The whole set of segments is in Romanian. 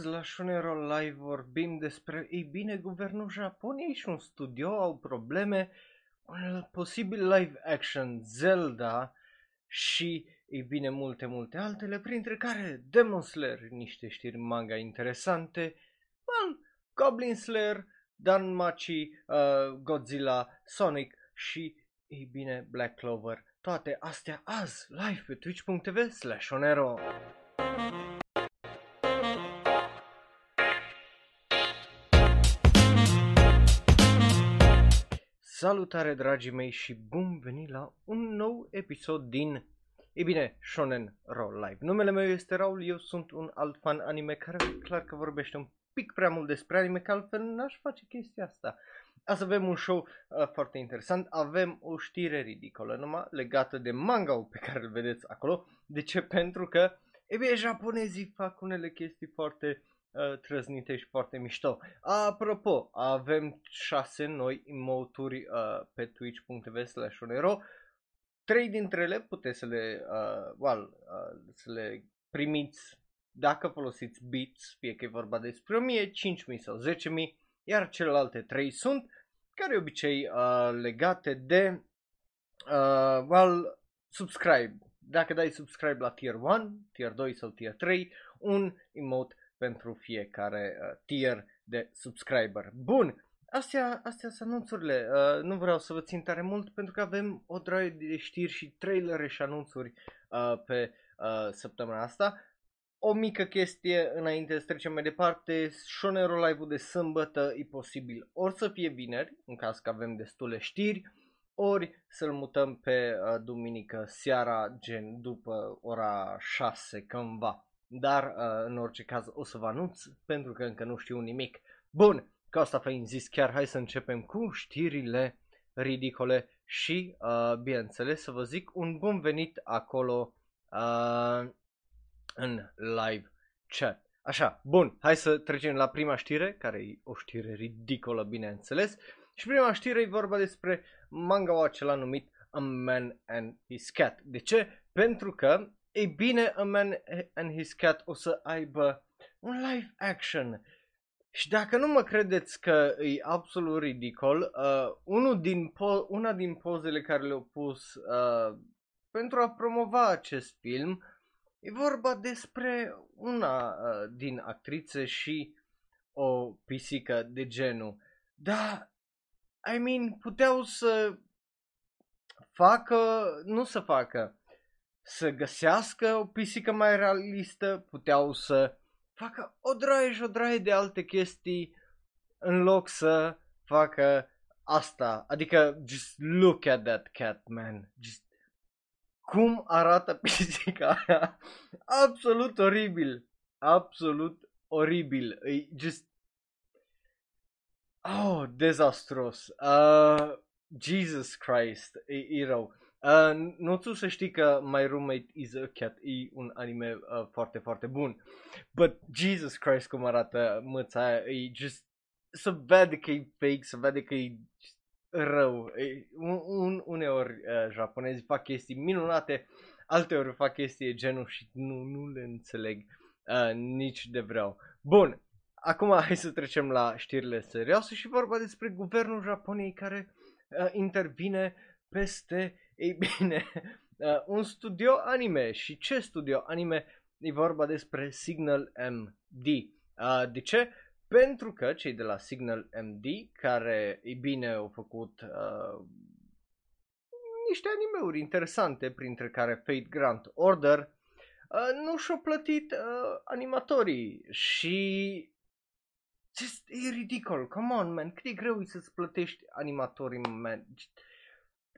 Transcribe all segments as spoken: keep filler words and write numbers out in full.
Astăzi la Shunero Live vorbim despre, ei bine, guvernul Japoniei și un studio au probleme, un posibil live action, Zelda și, ei bine, multe, multe altele, printre care Demon Slayer, niște știri manga interesante, man, Goblin Slayer, Danmachi, uh, Godzilla, Sonic și, ei bine, Black Clover. Toate astea azi, live pe twitch punct tv slash shonero. Salutare, dragii mei, și bun venit la un nou episod din, ei bine, Shonen Roll Live. Numele meu este Raul, eu sunt un alt fan anime care clar că vorbește un pic prea mult despre anime, că altfel n-aș face chestia asta. Azi avem un show uh, foarte interesant, avem o știre ridicolă numai legată de manga-ul pe care îl vedeți acolo. De ce? Pentru că, ei bine, japonezii fac unele chestii foarte uh, trăznite și foarte mișto. Apropo, avem șase noi emote-uri uh, pe twitch punct tv slash shonero. Trei dintre ele puteți să le, uh, well, uh, să le primiți dacă folosiți bits, fie că e vorba despre o mie, cinci mii sau zece mii. Iar celelalte trei sunt, ca de obicei, uh, legate de uh, well, subscribe. Dacă dai subscribe la tier unu, tier doi sau tier trei, un emote pentru fiecare uh, tier de subscriber. Bun, astea, astea sunt anunțurile. Uh, nu vreau să vă țin tare mult pentru că avem o draie de știri și trailere și anunțuri uh, pe uh, săptămâna asta. O mică chestie înainte să trecem mai departe, Shonero Live-ul de sâmbătă e posibil ori să fie vineri, în caz că avem destule știri, ori să-l mutăm pe uh, duminică seara, gen după ora șase cândva. Dar uh, în orice caz o să vă anunț pentru că încă nu știu nimic. Bun, ca asta fiind zis, chiar hai să începem cu știrile ridicole și, uh, bineînțeles, să vă zic un bun venit acolo uh, în live chat. Așa, bun, hai să trecem la prima știre, care e o știre ridicolă, bineînțeles. Și prima știre e vorba despre manga-ul acela numit A Man and His Cat. De ce? Pentru că, ei bine, A Man and His Cat o să aibă un live action. Și dacă nu mă credeți că e absolut ridicol, uh, unul din po- una din pozele care le-au pus uh, pentru a promova acest film, e vorba despre una uh, din actrițe și o pisică de genul. Da, I mean, puteau să facă, nu să facă, să găsească o pisică mai realistă, puteau să facă o draie și o draie de alte chestii în loc să facă asta. Adică, just look at that cat, man, just... Cum arată pisica aia? Absolut oribil. Absolut oribil. E just... Oh, dezastros. Uh, Jesus Christ. E, e rău. Uh, nu tu să știi că My Roommate is a Cat e un anime uh, foarte, foarte bun. But Jesus Christ cum arată mâța aia. E just... Să vede că e fake, să vede că e... rău. Un, un, uneori uh, japonezii fac chestii minunate, alteori fac chestii genul și nu, nu le înțeleg uh, nici de vreau. Bun, acum hai să trecem la știrile serioase și vorba despre guvernul Japoniei care uh, intervine peste, ei bine, uh, un studio anime. Și ce studio anime? E vorba despre Signal M D. Uh, de ce? Pentru că cei de la Signal M D, care, ei bine, au făcut uh, niște anime-uri interesante, printre care Fate Grand Order, uh, nu și-au plătit uh, animatorii și just, e ridicol, come on, man, cât e greu să-ți plătești animatorii, man.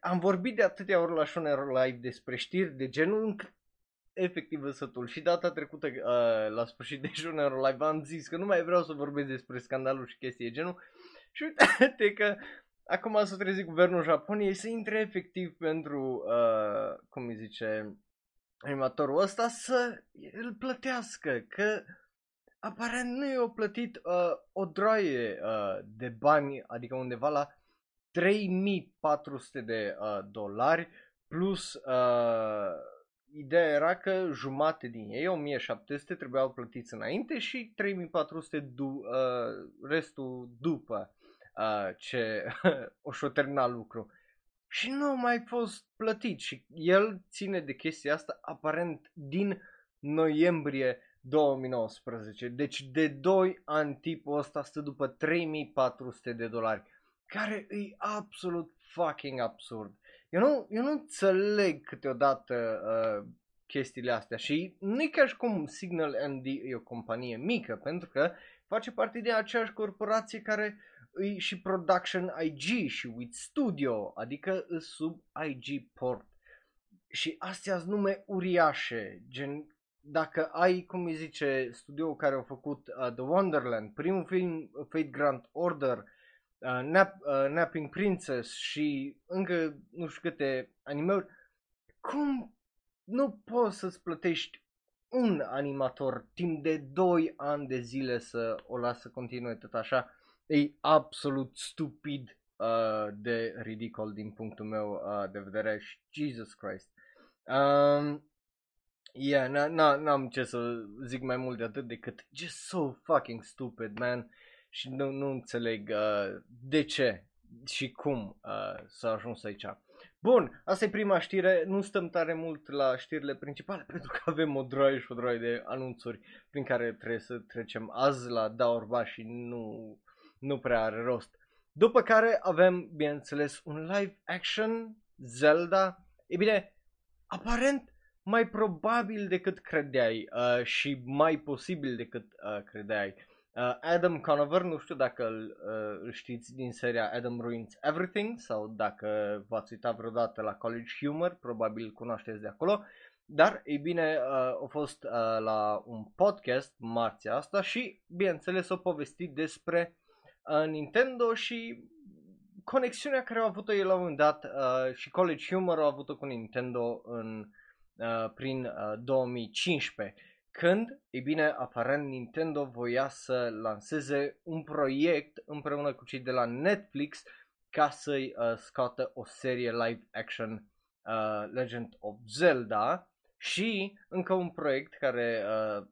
Am vorbit de atâtea ori la Shonero Live despre știri de genul încât efectiv sătul. Și data trecută uh, la sfârșit de Shonero Live am zis că nu mai vreau să vorbesc despre scandalul și chestii de genul. Și uite că acum s-a trezit guvernul Japoniei să intre efectiv pentru, uh, cum îi zice, animatorul ăsta să îl plătească. Că aparent nu i-au plătit uh, o droaie uh, de bani, adică undeva la trei mii patru sute de uh, dolari plus... Uh, ideea era că jumate din ei, o mie șapte sute, trebuiau plătiți înainte și trei mii patru sute du- uh, restul după uh, ce o și-o termina lucru. Și nu au mai fost plătit și el ține de chestia asta aparent din noiembrie două mii nouăsprezece. Deci de doi ani tipul ăsta stă după trei mii patru sute de dolari, care e absolut fucking absurd. Eu nu, eu nu înțeleg câteodată uh, chestiile astea și nu e ca și cum Signal M D e o companie mică, pentru că face parte din aceeași corporație care e și Production I G și With Studio, adică e sub I G Port. Și astea sunt nume uriașe, gen dacă ai, cum îi zice, studioul care a făcut uh, The Wonderland, primul film Fate Grand Order, Uh, Nap, uh, Napping Princess și încă nu știu câte animeuri, cum nu poți să-ți plătești un animator timp de doi ani de zile să o lasă continue tot așa? E absolut stupid uh, de ridicol din punctul meu uh, de vedere și Jesus Christ. Um, yeah, n- n- n-am ce să zic mai mult de atât decât just so fucking stupid, man. Și nu, nu înțeleg uh, de ce și cum uh, s-a ajuns aici. Bun, asta e prima știre. Nu stăm tare mult la știrile principale pentru că avem o droaie și o droaie de anunțuri prin care trebuie să trecem azi la da orba și nu, nu prea are rost. După care avem, bineînțeles, un live action Zelda. E bine, aparent mai probabil decât credeai uh, și mai posibil decât uh, credeai. Uh, Adam Conover, nu știu dacă îl uh, știți din seria Adam Ruins Everything sau dacă v-ați uitat vreodată la College Humor, probabil îl cunoașteți de acolo, dar ei bine uh, a fost uh, la un podcast marțea asta și bineînțeles a povestit despre uh, Nintendo și conexiunea care au avut-o ei la un moment dat uh, și College Humor au avut-o cu Nintendo în, uh, prin uh, două mii cincisprezece. Când, e bine, aparent Nintendo voia să lanseze un proiect împreună cu cei de la Netflix ca să-i uh, scoată o serie live action uh, Legend of Zelda și încă un proiect care, uh,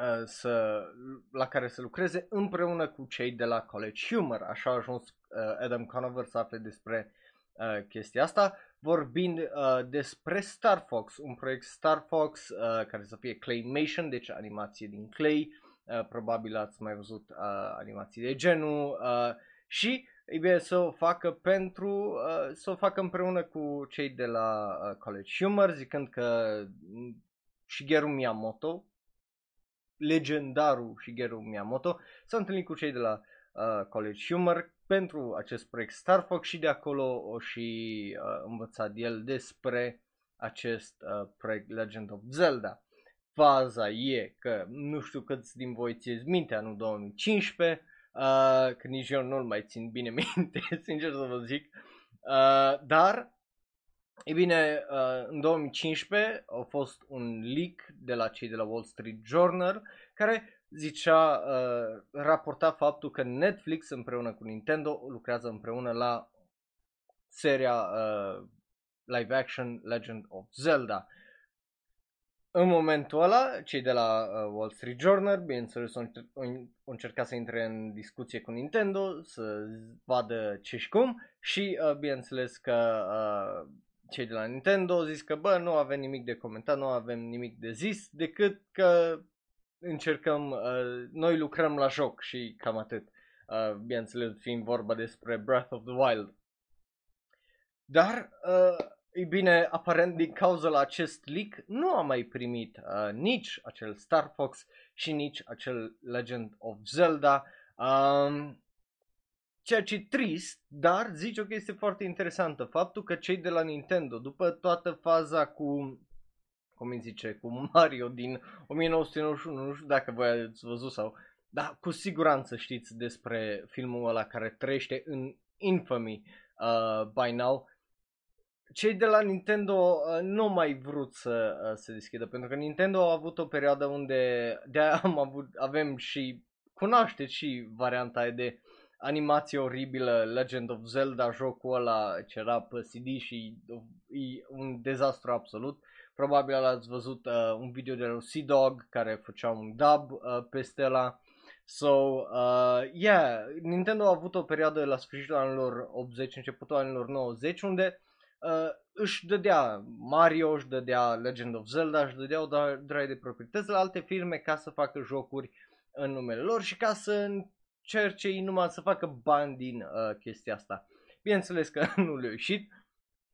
uh, să, la care să lucreze împreună cu cei de la College Humor. Așa a ajuns uh, Adam Conover să afle despre uh, chestia asta, vorbind uh, despre Star Fox, un proiect Star Fox uh, care să fie claymation, deci animație din clay, uh, probabil ați mai văzut uh, animații de genul uh, și e bine să o facă pentru, uh, să o facă împreună cu cei de la uh, College Humor, zicând că Shigeru Miyamoto, legendarul Shigeru Miyamoto, s-a întâlnit cu cei de la uh, College Humor pentru acest proiect Star Fox și de acolo o și uh, învățat el despre acest uh, proiect Legend of Zelda. Faza e că nu știu câți din voi țineți minte anul două mii cincisprezece, uh, că nici eu nu-l mai țin bine minte, sincer să vă zic, uh, dar, e bine, uh, în două mii cincisprezece a fost un leak de la cei de la Wall Street Journal care zicea, uh, raporta faptul că Netflix împreună cu Nintendo lucrează împreună la seria uh, live action Legend of Zelda. În momentul ăla, cei de la uh, Wall Street Journal, bineînțeles, au încercat să intre în discuție cu Nintendo, să vadă ce și cum și, uh, bineînțeles, că uh, cei de la Nintendo au zis că, bă, nu avem nimic de comentat, nu avem nimic de zis, decât că încercăm, uh, noi lucrăm la joc și cam atât, uh, bineînțeles fiind vorba despre Breath of the Wild. Dar, uh, e bine, aparent din cauza la acest leak nu am mai primit uh, nici acel Star Fox și nici acel Legend of Zelda, um, ceea ce e trist, dar zici o chestie foarte interesantă, faptul că cei de la Nintendo, după toată faza cu, cum îi zice, cu Mario din o mie nouă sute nouăzeci și unu, nu știu dacă voi ați văzut sau, dar cu siguranță știți despre filmul ăla care trăiește în infamy uh, by now. Cei de la Nintendo uh, nu mai vrut să uh, se deschidă, pentru că Nintendo a avut o perioadă unde de-aia am avut, avem și cunoașteți și varianta de animație oribilă Legend of Zelda, jocul ăla ce era pe C D și e un dezastru absolut. Probabil ați văzut uh, un video de la Sea Dog care făcea un dub uh, peste ăla. So, uh, yeah, Nintendo a avut o perioadă la sfârșitul anilor optzeci, începutul anilor nouăzeci, unde uh, își dădea Mario, își dădea Legend of Zelda, își dădeau dragi de proprietăți la alte firme ca să facă jocuri în numele lor și ca să încerce ei numai să facă bani din uh, chestia asta. Bineînțeles că nu le-a ieșit,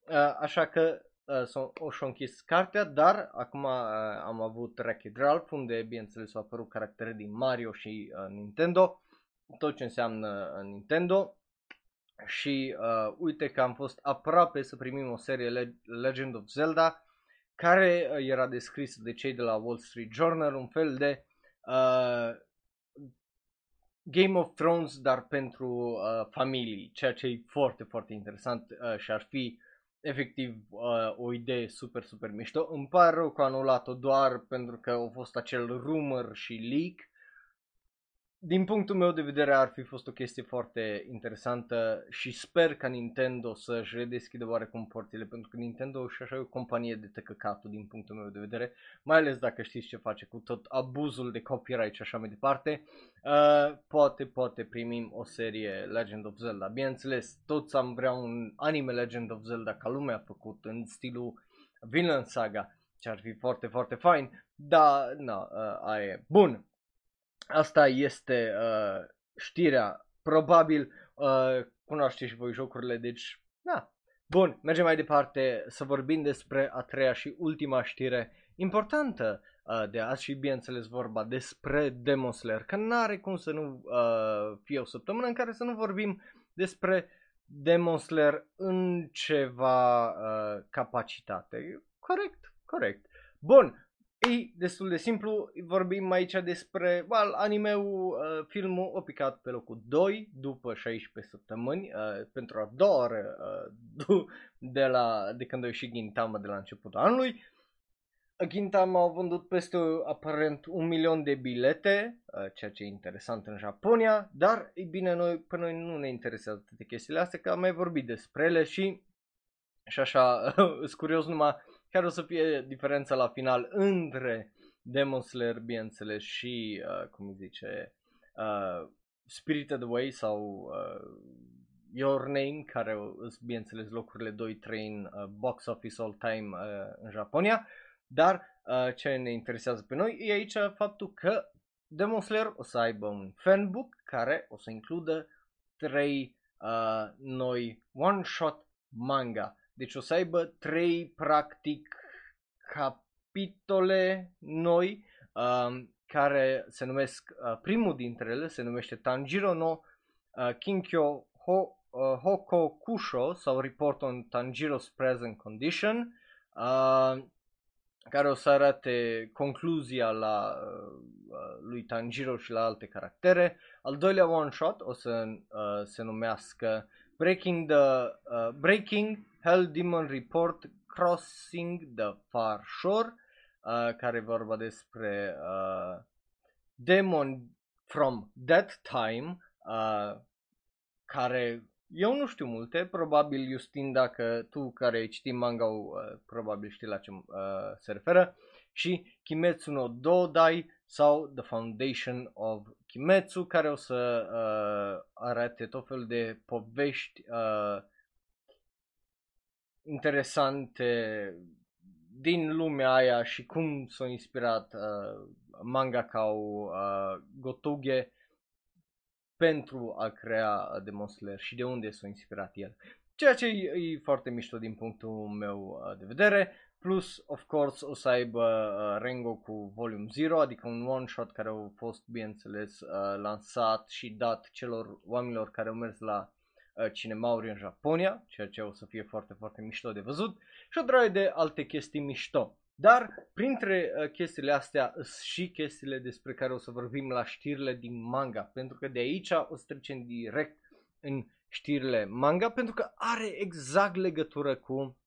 uh, așa că uh, și-a închis cartea, dar acum uh, am avut Wreck-It Ralph, unde bineînțeles au apărut caractere din Mario și uh, Nintendo, tot ce înseamnă Nintendo. Și uh, uite că am fost aproape să primim o serie Le- Legend of Zelda, care uh, era descris de cei de la Wall Street Journal, un fel de uh, Game of Thrones, dar pentru uh, familii, ceea ce e foarte, foarte interesant uh, și ar fi efectiv uh, o idee super, super mișto. Îmi pare rău că a anulat-o doar pentru că a fost acel rumor și leak. Din punctul meu de vedere ar fi fost o chestie foarte interesantă și sper ca Nintendo să-și redeschidă oarecum porțile, pentru că Nintendo și așa e o companie de tăcăcatul din punctul meu de vedere, mai ales dacă știți ce face cu tot abuzul de copyright și așa mai departe. Uh, poate, poate primim o serie Legend of Zelda. Bineînțeles, toți am vrea un anime Legend of Zelda ca lumea a făcut în stilul Vinland Saga, ce ar fi foarte, foarte fain, dar na, uh, aia e. Bun. Asta este uh, știrea, probabil uh, cunoașteți și voi jocurile, deci da. Bun, mergem mai departe să vorbim despre a treia și ultima știre importantă uh, de azi și bineînțeles vorba despre Demon Slayer, că n-are cum să nu uh, fie o săptămână în care să nu vorbim despre Demon Slayer în ceva uh, capacitate. Corect, corect. Bun. E destul de simplu, vorbim aici despre well, anime-ul, uh, filmul a picat pe locul doi după șaisprezece săptămâni, uh, pentru a doua oră uh, de, la, de când a ieșit Gintama de la începutul anului. Gintama au vândut peste aparent un milion de bilete, uh, ceea ce e interesant în Japonia, dar e bine, noi, pe noi nu ne interesează toate chestiile astea, că am mai vorbit despre ele și, și așa, sunt curios numai care o să fie diferența la final între Demon Slayer, bineînțeles, și, uh, cum îi zice, uh, Spirited Away sau uh, Your Name, care sunt, bineînțeles, locurile doi trei în uh, box office all time uh, în Japonia, dar uh, ce ne interesează pe noi e aici faptul că Demon Slayer o să aibă un fanbook care o să includă trei uh, noi one-shot manga. Deci o să aibă trei, practic, capitole noi, uh, care se numesc, uh, primul dintre ele se numește Tanjiro no uh, Kinkyo Ho, uh, Hokokusho sau Report on Tanjiro's Present Condition, uh, care o să arate concluzia la uh, lui Tanjiro și la alte caractere. Al doilea one-shot o să uh, se numească Breaking the uh, Breaking Hell Demon Report Crossing the Far Shore, uh, care vorba despre uh, Demon from That Time, uh, care eu nu știu multe, probabil Justin, dacă tu care ai citit manga-ul, uh, probabil știi la ce uh, se referă, și Kimetsu no Dodai sau The Foundation of Kimetsu, care o să uh, arate tot fel de povești uh, interesante din lumea aia și cum s-a inspirat uh, mangaka-ul uh, Gotoge pentru a crea Demon Slayer și de unde s-a inspirat el. Ceea ce e, e foarte mișto din punctul meu de vedere. Plus, of course, o să aibă uh, Rengoku Volume zero, adică un one-shot care a fost, bineînțeles, uh, lansat și dat celor oamenilor care au mers la uh, cinemauri în Japonia, ceea ce o să fie foarte, foarte mișto de văzut, și o draie de alte chestii mișto. Dar, printre uh, chestiile astea, și chestiile despre care o să vorbim la știrile din manga, pentru că de aici o să trecem direct în știrile manga, pentru că are exact legătură cu,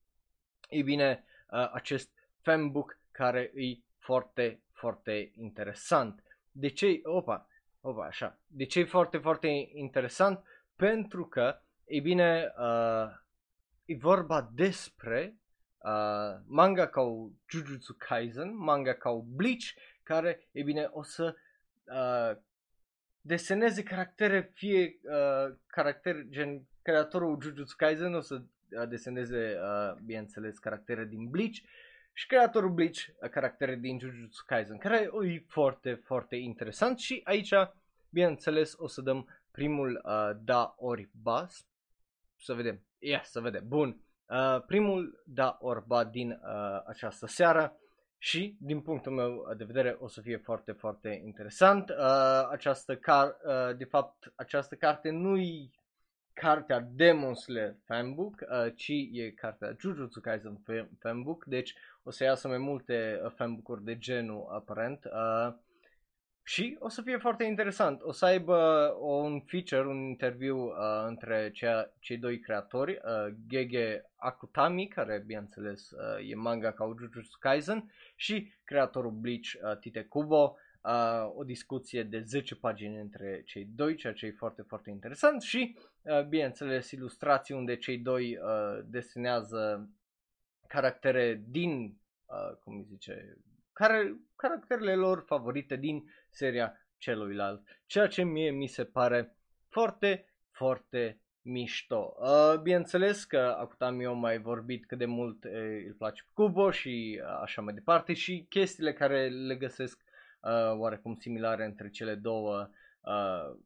ei bine, acest fanbook care e foarte, foarte interesant. De ce? Opa, opa, așa. De ce e foarte, foarte interesant? Pentru că, e bine, uh, e vorba despre uh, manga ca Jujutsu Kaisen, manga ca Bleach, care, e bine, o să uh, deseneze caractere, fie uh, caractere, gen creatorul Jujutsu Kaisen o să deseneze, uh, bineînțeles, caractere din Bleach și creatorul Bleach uh, caractere din Jujutsu Kaisen, care e foarte, foarte interesant. Și aici, bineînțeles, o să dăm primul uh, da ori ba. Să vedem. Ia, să vedem. Bun. Uh, primul da ori ba din uh, această seară și, din punctul meu de vedere, o să fie foarte, foarte interesant. Uh, această car- uh, de fapt, această carte nu-i cartea Demon Slayer fanbook, uh, ci e cartea Jujutsu Kaisen fanbook, deci o să iasă mai multe fanbook-uri de genul, aparent. Uh, Și o să fie foarte interesant, o să aibă un feature, un interviu uh, între cea, cei doi creatori, uh, Gege Akutami, care bineînțeles uh, e manga ca Jujutsu Kaisen, și creatorul Bleach, uh, Tite Kubo, uh, o discuție de zece pagini între cei doi, ceea ce e foarte, foarte interesant, și uh, bineînțeles ilustrații unde cei doi uh, desenează caractere din, uh, cum îi zice, care, caracterele lor favorite din seria celuilalt, ceea ce mie mi se pare foarte, foarte mișto. Uh, bineînțeles că Akutami eu mai vorbit cât de mult uh, îl place Kubo și uh, așa mai departe, și chestiile care le găsesc uh, oarecum similare între cele două uh,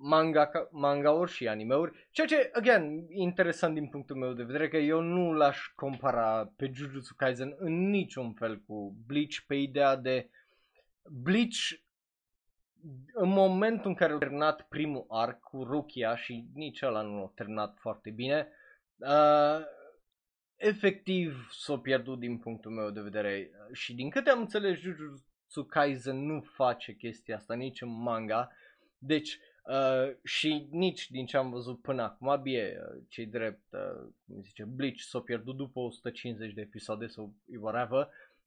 manga, manga-uri și anime-uri, ceea ce, again, interesant din punctul meu de vedere, că eu nu l-aș compara pe Jujutsu Kaisen în niciun fel cu Bleach, pe ideea de Bleach, în momentul în care a terminat primul arc cu Rukia, și nici ăla nu a terminat foarte bine, uh, efectiv s-a pierdut din punctul meu de vedere, și din câte am înțeles Jujutsu Kaisen nu face chestia asta nici în manga, deci Uh, și nici din ce am văzut până acum, bine, ce-i drept, uh, cum zice, Bleach s-a pierdut după o sută cincizeci de episoade sau whatever,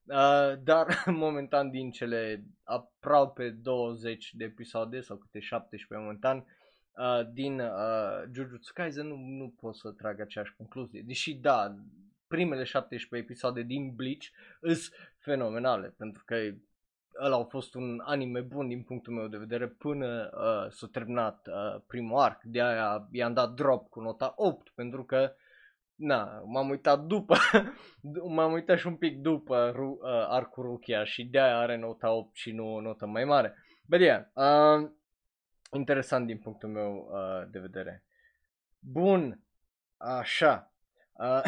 uh, dar momentan din cele aproape douăzeci de episoade sau câte șaptesprezece momentan uh, din uh, Jujutsu Kaisen nu, nu pot să trag aceeași concluzie, deși da, primele șaptesprezece episoade din Bleach îs fenomenale, pentru că ăla a fost un anime bun din punctul meu de vedere până uh, s-a terminat uh, primul arc, de aia i-am dat drop cu nota opt, pentru că na, m-am uitat după m-am uitat și un pic după uh, arcul Rukia și de aia are nota opt și nu o notă mai mare. But yeah, uh, interesant din punctul meu uh, de vedere. Bun, așa. Uh,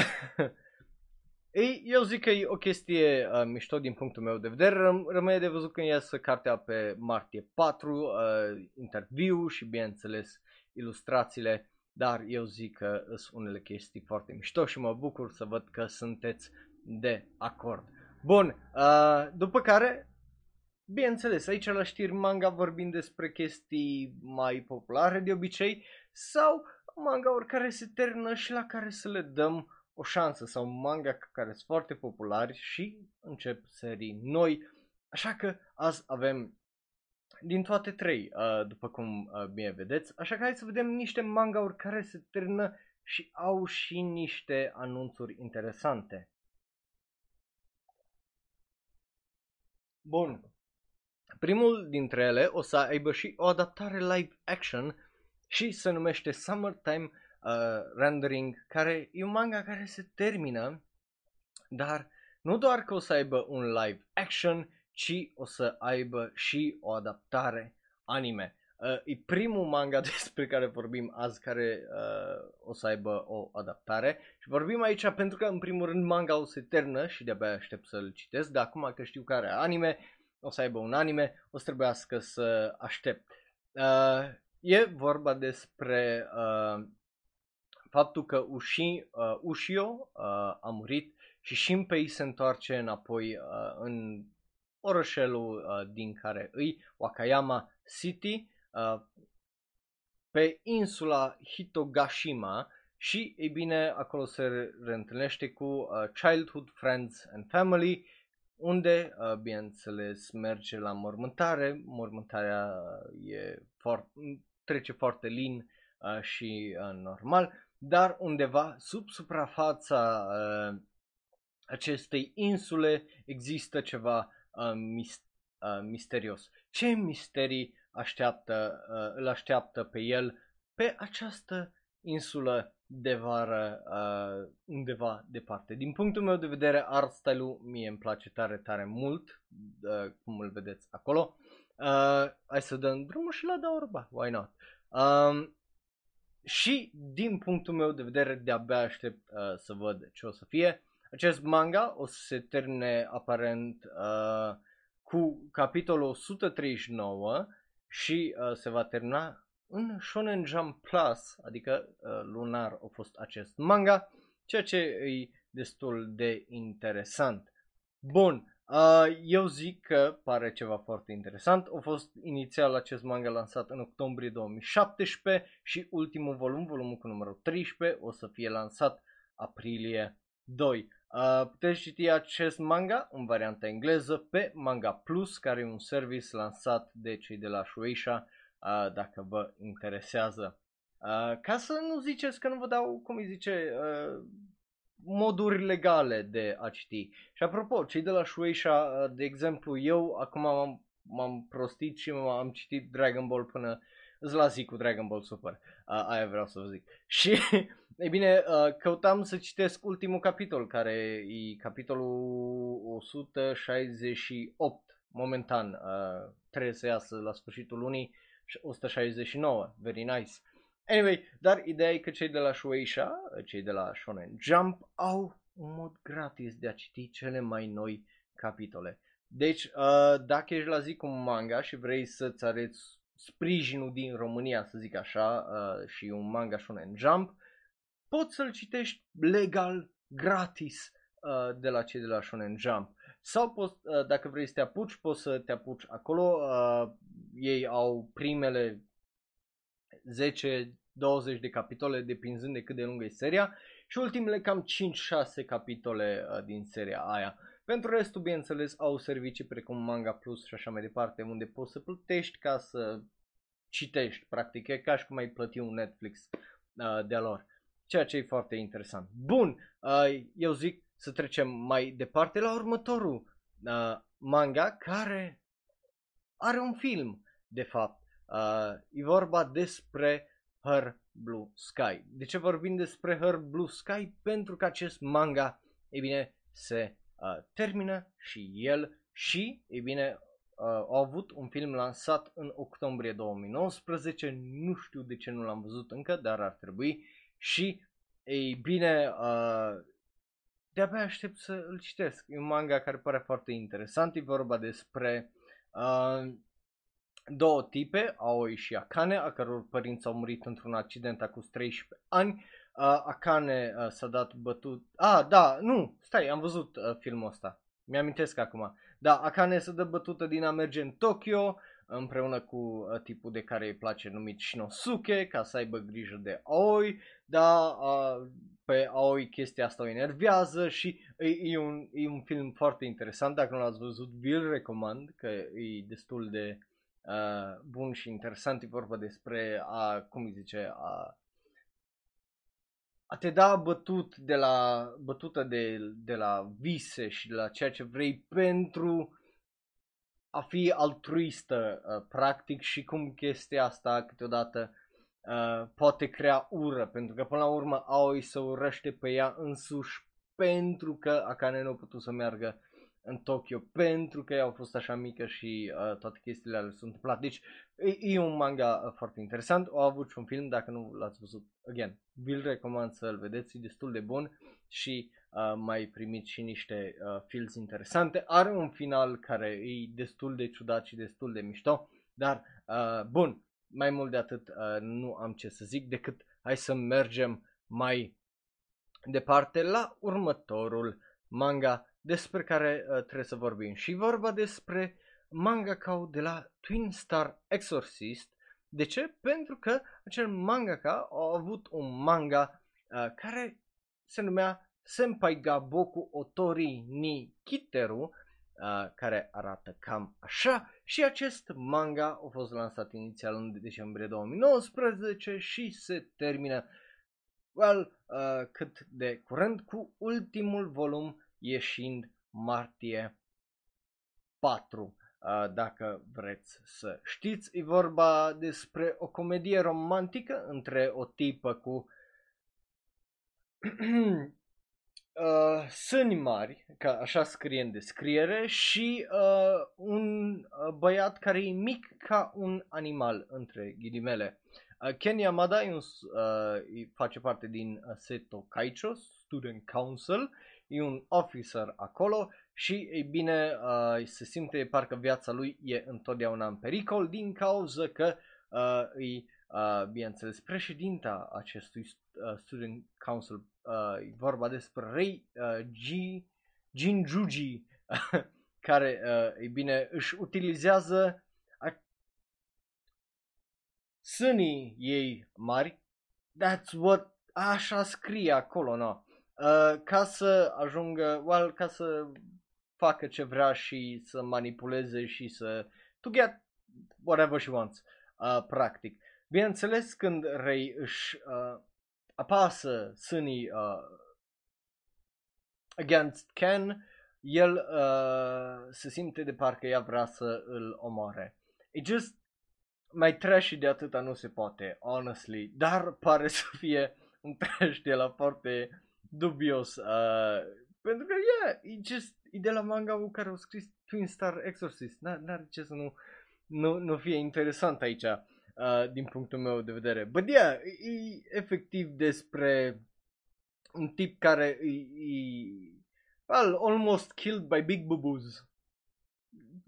Ei, eu zic că e o chestie uh, mișto din punctul meu de vedere, Răm- rămâne de văzut când iasă cartea pe martie patru, uh, interviu și bineînțeles ilustrațiile, dar eu zic că sunt unele chestii foarte mișto și mă bucur să văd că sunteți de acord. Bun, uh, după care, bineînțeles, aici la știri manga vorbim despre chestii mai populare de obicei sau manga-uri care se termină și la care să le dăm o șansă, sau manga care sunt foarte populari și încep serii noi, așa că azi avem din toate trei, după cum bine vedeți, așa că hai să vedem niște manga-uri care se termină și au și niște anunțuri interesante. Bun, primul dintre ele o să aibă și o adaptare live action și se numește Summertime Uh, rendering, care e un manga care se termină, dar nu doar că o să aibă un live action, ci o să aibă și o adaptare anime. Uh, e primul manga despre care vorbim azi care uh, o să aibă o adaptare și vorbim aici pentru că în primul rând manga o să termină și de-abia aștept să-l citesc, dar acum că știu care anime, o să aibă un anime, o să trebuiască să aștept. Uh, e vorba despre uh, faptul că Ushi, uh, Ushio uh, a murit și Shinpei se întoarce înapoi uh, în orășelul uh, din care îi, Wakayama City, uh, pe insula Hitogashima și, ei bine, acolo se reîntâlnește cu uh, Childhood Friends and Family, unde, uh, bineînțeles, merge la mormântare. Mormântarea e for- trece foarte lin uh, și uh, normal. Dar undeva sub suprafața uh, acestei insule există ceva uh, mis- uh, misterios. Ce misterii așteaptă, uh, îl așteaptă pe el pe această insulă de vară uh, undeva departe? Din punctul meu de vedere, art style-ul mie îmi place tare, tare mult, uh, cum îl vedeți acolo. Uh, hai să dăm drumul și la Daorba, why not? Uh, și din punctul meu de vedere, de-abia aștept uh, să văd ce o să fie. Acest manga o să se termine aparent uh, cu capitolul o sută treizeci și nouă și uh, se va termina în Shonen Jump Plus, adică uh, lunar a fost acest manga, ceea ce e destul de interesant. Bun, uh, eu zic că pare ceva foarte interesant. A fost inițial acest manga lansat în octombrie două mii șaptesprezece și ultimul volum, volumul cu numărul treisprezece, o să fie lansat aprilie doi. Uh, puteți citi acest manga în varianta engleză pe Manga Plus, care e un service lansat de cei de la Shueisha, uh, dacă vă interesează. Uh, ca să nu ziceți că nu vă dau, cum îi zice, uh, moduri legale de a citi. Și apropo, cei de la Shueisha, uh, de exemplu, eu acum m-am, m-am prostit și m-am citit Dragon Ball până îți las zi cu Dragon Ball Super, uh, aia vreau să vă zic. Și... Ei bine, căutam să citesc ultimul capitol, care e capitolul o sută șaizeci și opt, momentan, trebuie să iasă la sfârșitul lunii, o sută șaizeci și nouă, very nice. Anyway, dar ideea e că cei de la Shueisha, cei de la Shonen Jump, au un mod gratis de a citi cele mai noi capitole. Deci, dacă ești la zi cu manga și vrei să-ți arăți sprijinul din România, să zic așa, și un manga Shonen Jump, poți să-l citești legal, gratis, uh, de la cei de la Shonen Jump. Sau poți, uh, dacă vrei să te apuci, poți să te apuci acolo. Uh, ei au primele zece douăzeci de capitole, depinzând de cât de lungă e seria, și ultimele cam cinci șase capitole uh, din seria aia. Pentru restul, bineînțeles, au servicii precum Manga Plus și așa mai departe, unde poți să plătești ca să citești. Practic, e ca și cum ai plăti un Netflix uh, de-a lor. Ceea ce e foarte interesant. Bun, eu zic să trecem mai departe la următorul manga, care are un film, de fapt. E vorba despre Her Blue Sky. De ce vorbim despre Her Blue Sky? Pentru că acest manga, e bine, se termină și el și, e bine, au avut un film lansat în octombrie două mii nouăsprezece. Nu știu de ce nu l-am văzut încă, dar ar trebui. Și, ei bine, uh, de-abia aștept să îl citesc. E un manga care pare foarte interesant. E vorba despre uh, două tipe, Aoi și Akane, a căror părinți au murit într-un accident acum treisprezece ani. Uh, Akane uh, s-a dat bătut... Ah, da, nu, stai, am văzut uh, filmul ăsta. Mi-amintesc acum. Da, Akane se dă bătută din a merge în Tokyo, împreună cu tipul de care îi place, numit Shinosuke, ca să aibă grijă de Aoi, dar pe Aoi chestia asta o enervează și e, e, un, e un film foarte interesant. Dacă nu l-ați văzut, vi-l recomand, că e destul de uh, bun și interesant. E vorba despre, a, cum îi zice, a, a te da bătut de la, bătută de, de la vise și de la ceea ce vrei pentru... a fi altruistă, uh, practic, și cum chestia asta câteodată uh, poate crea ură, pentru că până la urmă Aoi se urăște pe ea însuși pentru că Akane nu a putut să meargă în Tokyo, pentru că ea a fost așa mică și uh, toate chestiile alea s-au întâmplat. Deci e, e un manga uh, foarte interesant, o avut și un film, dacă nu l-ați văzut, again, vi-l recomand să-l vedeți, e destul de bun și... Uh, mai primit și niște uh, feels interesante. Are un final care e destul de ciudat și destul de mișto, dar uh, bun, mai mult de atât uh, nu am ce să zic, decât hai să mergem mai departe la următorul manga despre care uh, trebuie să vorbim. Și vorba despre mangaka de la Twin Star Exorcist. De ce? Pentru că acel mangaka a avut un manga uh, care se numea Senpai ga boku otori ni kiteru, uh, care arată cam așa, și acest manga a fost lansat inițial în decembrie două mii nouăsprezece și se termină well, uh, cât de curând cu ultimul volum ieșind martie patru, dacă vreți să știți. E vorba despre o comedie romantică între o tipă cu uh, sâni mari, ca așa scrie în descriere, și uh, un băiat care e mic ca un animal, între ghilimele. Uh, Ken Yamada e un, uh, face parte din Seto Kaicho, Student Council, e un officer acolo. Și, ei bine, uh, se simte parcă viața lui e întotdeauna în pericol din cauza că uh, îi, uh, bineînțeles, președinta acestui uh, Student Council, uh, e vorba despre Rei uh, G- Jinjuji, care, uh, ei bine, își utilizează a- sânii ei mari, that's what, așa scrie acolo, no? Uh, ca să ajungă, well, ca să facă ce vrea și să manipuleze și să to get whatever she wants, uh, practic. Bineînțeles, când Rei își uh, apasă sânii uh, against Ken, el uh, se simte de parcă ea vrea să îl omoare. E just mai trashy de atâta nu se poate, honestly, dar pare să fie un trash de la foarte dubios, uh, pentru că, yeah, e just e de la manga-ul care au scris Twin Star Exorcist. N-are ce să nu, nu, nu fie interesant aici, uh, din punctul meu de vedere. But yeah, e efectiv despre un tip care e, e well, almost killed by big booboos.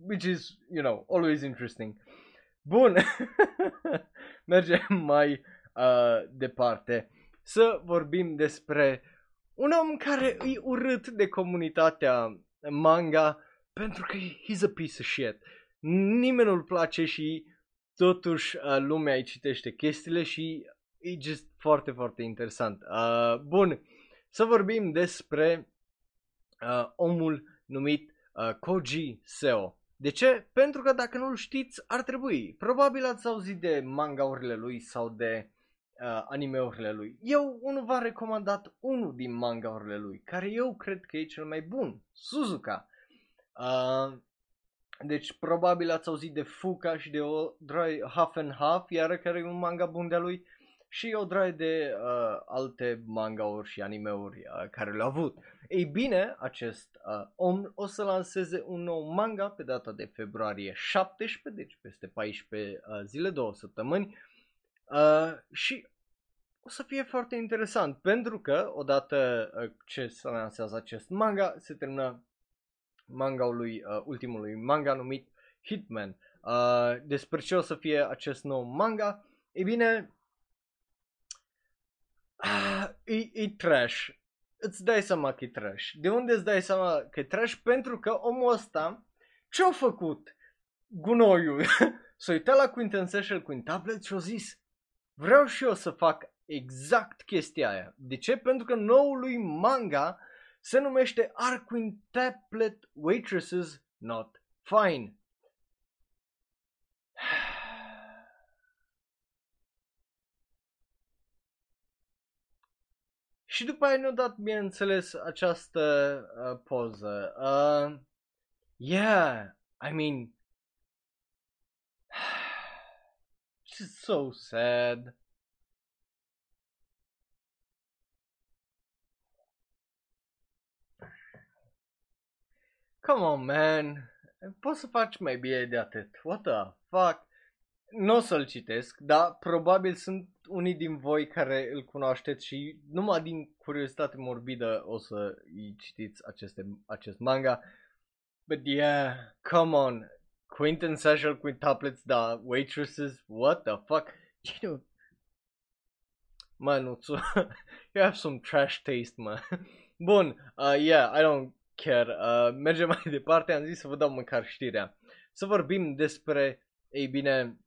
Which is, you know, always interesting. Bun, mergem mai uh, departe. Să vorbim despre un om care e urât de comunitatea manga pentru că he's a piece of shit. Nimeni nu-l place și totuși lumea îi citește chestiile și e just foarte, foarte interesant. Uh, bun, să vorbim despre uh, omul numit uh, Koji Seo. De ce? Pentru că dacă nu-l știți, ar trebui. Probabil ați auzit de manga-urile lui sau de Uh, anime-urile lui. Eu unul v-am recomandat unul din manga-urile lui, care eu cred că e cel mai bun, Suzuka. Uh, deci probabil ați auzit de Fuka și de o draie Half and Half, iară care e un manga bun de-a lui, și o draie de uh, alte manga-uri și anime-uri uh, care le-au avut. Ei bine, acest uh, om o să lanseze un nou manga pe data de februarie șaptesprezece, deci peste paisprezece uh, zile, două săptămâni. Uh, și o să fie foarte interesant, pentru că odată ce se lansează acest manga, se termină manga-ul lui, uh, ultimului manga numit Hitman. Uh, despre ce o să fie acest nou manga? Ei bine, uh, e, e trash. Îți dai seama că e trash. De unde îți dai seama că e trash? Pentru că omul ăsta, ce-a făcut gunoiul? S-a uitat la Quintessential Quintuplets și a zis: vreau și eu să fac exact chestia aia. De ce? Pentru că noul lui manga se numește Are Quintuplet Waitresses Not Fine? Și după aia ne-a dat, bineînțeles, această uh, poză. Uh, yeah, I mean... It's so sad. Come on, man. Poți să faci mai bine de atât. What the fuck? Nu o să-l citesc, dar probabil sunt unii din voi care îl cunoașteți și numai din curiozitate morbidă o să-i citiți aceste, acest manga. But yeah, come on. Quintessential Quintuplets, da, Waitresses, what the fuck? You know, man, you have some trash taste, man. Bun, uh, yeah, I don't care. Uh, mergem mai departe, am zis să vă dau măcar știrea. Să vorbim despre, ei bine,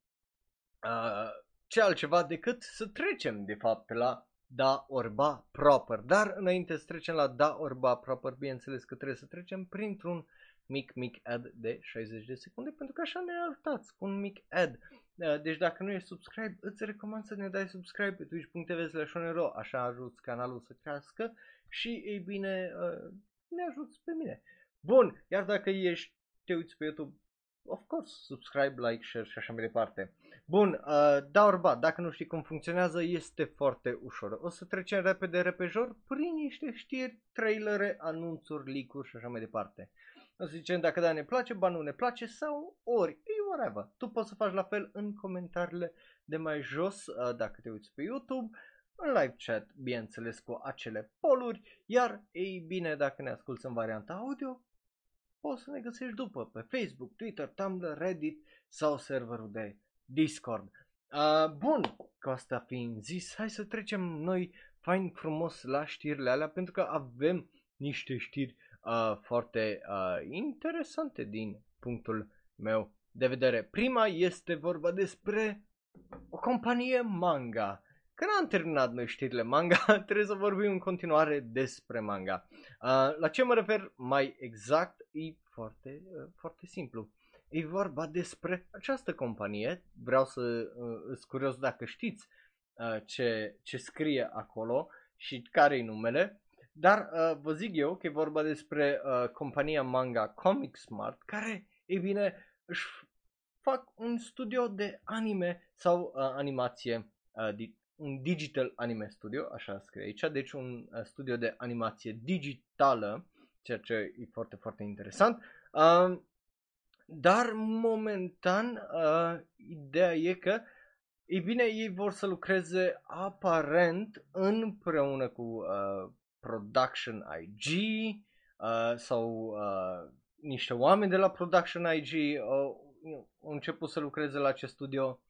uh, ce altceva decât să trecem, de fapt, la da orba proper. Dar înainte să trecem la da orba proper, bineînțeles că trebuie să trecem printr-un mic, mic ad de șaizeci de secunde, pentru că așa ne ajutați cu un mic ad. Deci dacă nu ești subscribe, îți recomand să ne dai subscribe pe twitch punct t v slash shonero, așa ajuți canalul să crească și, ei bine, ne ajuți pe mine. Bun, iar dacă ești, te uiți pe YouTube, of course, subscribe, like, share și așa mai departe. Bun, uh, da orba, dacă nu știi cum funcționează, este foarte ușor. O să trecem repede, repejor, prin niște știri, trailere, anunțuri, leak-uri și așa mai departe. O să zicem dacă da ne place, ba nu ne place sau ori, e whatever. Tu poți să faci la fel în comentariile de mai jos, uh, dacă te uiți pe YouTube, în live chat, bineînțeles, cu acele poluri, iar, ei bine, dacă ne asculți în varianta audio, poți să ne găsești după pe Facebook, Twitter, Tumblr, Reddit sau serverul de Discord. Uh, bun, cu asta fiind zis, hai să trecem noi fain frumos la știrile alea, pentru că avem niște știri uh, foarte uh, interesante din punctul meu de vedere. Prima este vorba despre o companie manga. Că n-am terminat noi știrile manga, trebuie să vorbim în continuare despre manga. Uh, la ce mă refer mai exact e foarte, uh, foarte simplu. E vorba despre această companie, vreau să uh, îți curios dacă știți uh, ce, ce scrie acolo și care-i numele, dar uh, vă zic eu că e vorba despre uh, compania manga Comic Smart, care, e bine, își fac un studio de anime sau uh, animație uh, din un digital anime studio, așa scrie aici, deci un studio de animație digitală, ceea ce e foarte, foarte interesant. Uh, dar, momentan, uh, ideea e că, e bine, ei vor să lucreze aparent împreună cu uh, Production I G uh, sau uh, niște oameni de la Production I G au uh, început să lucreze la acest studio.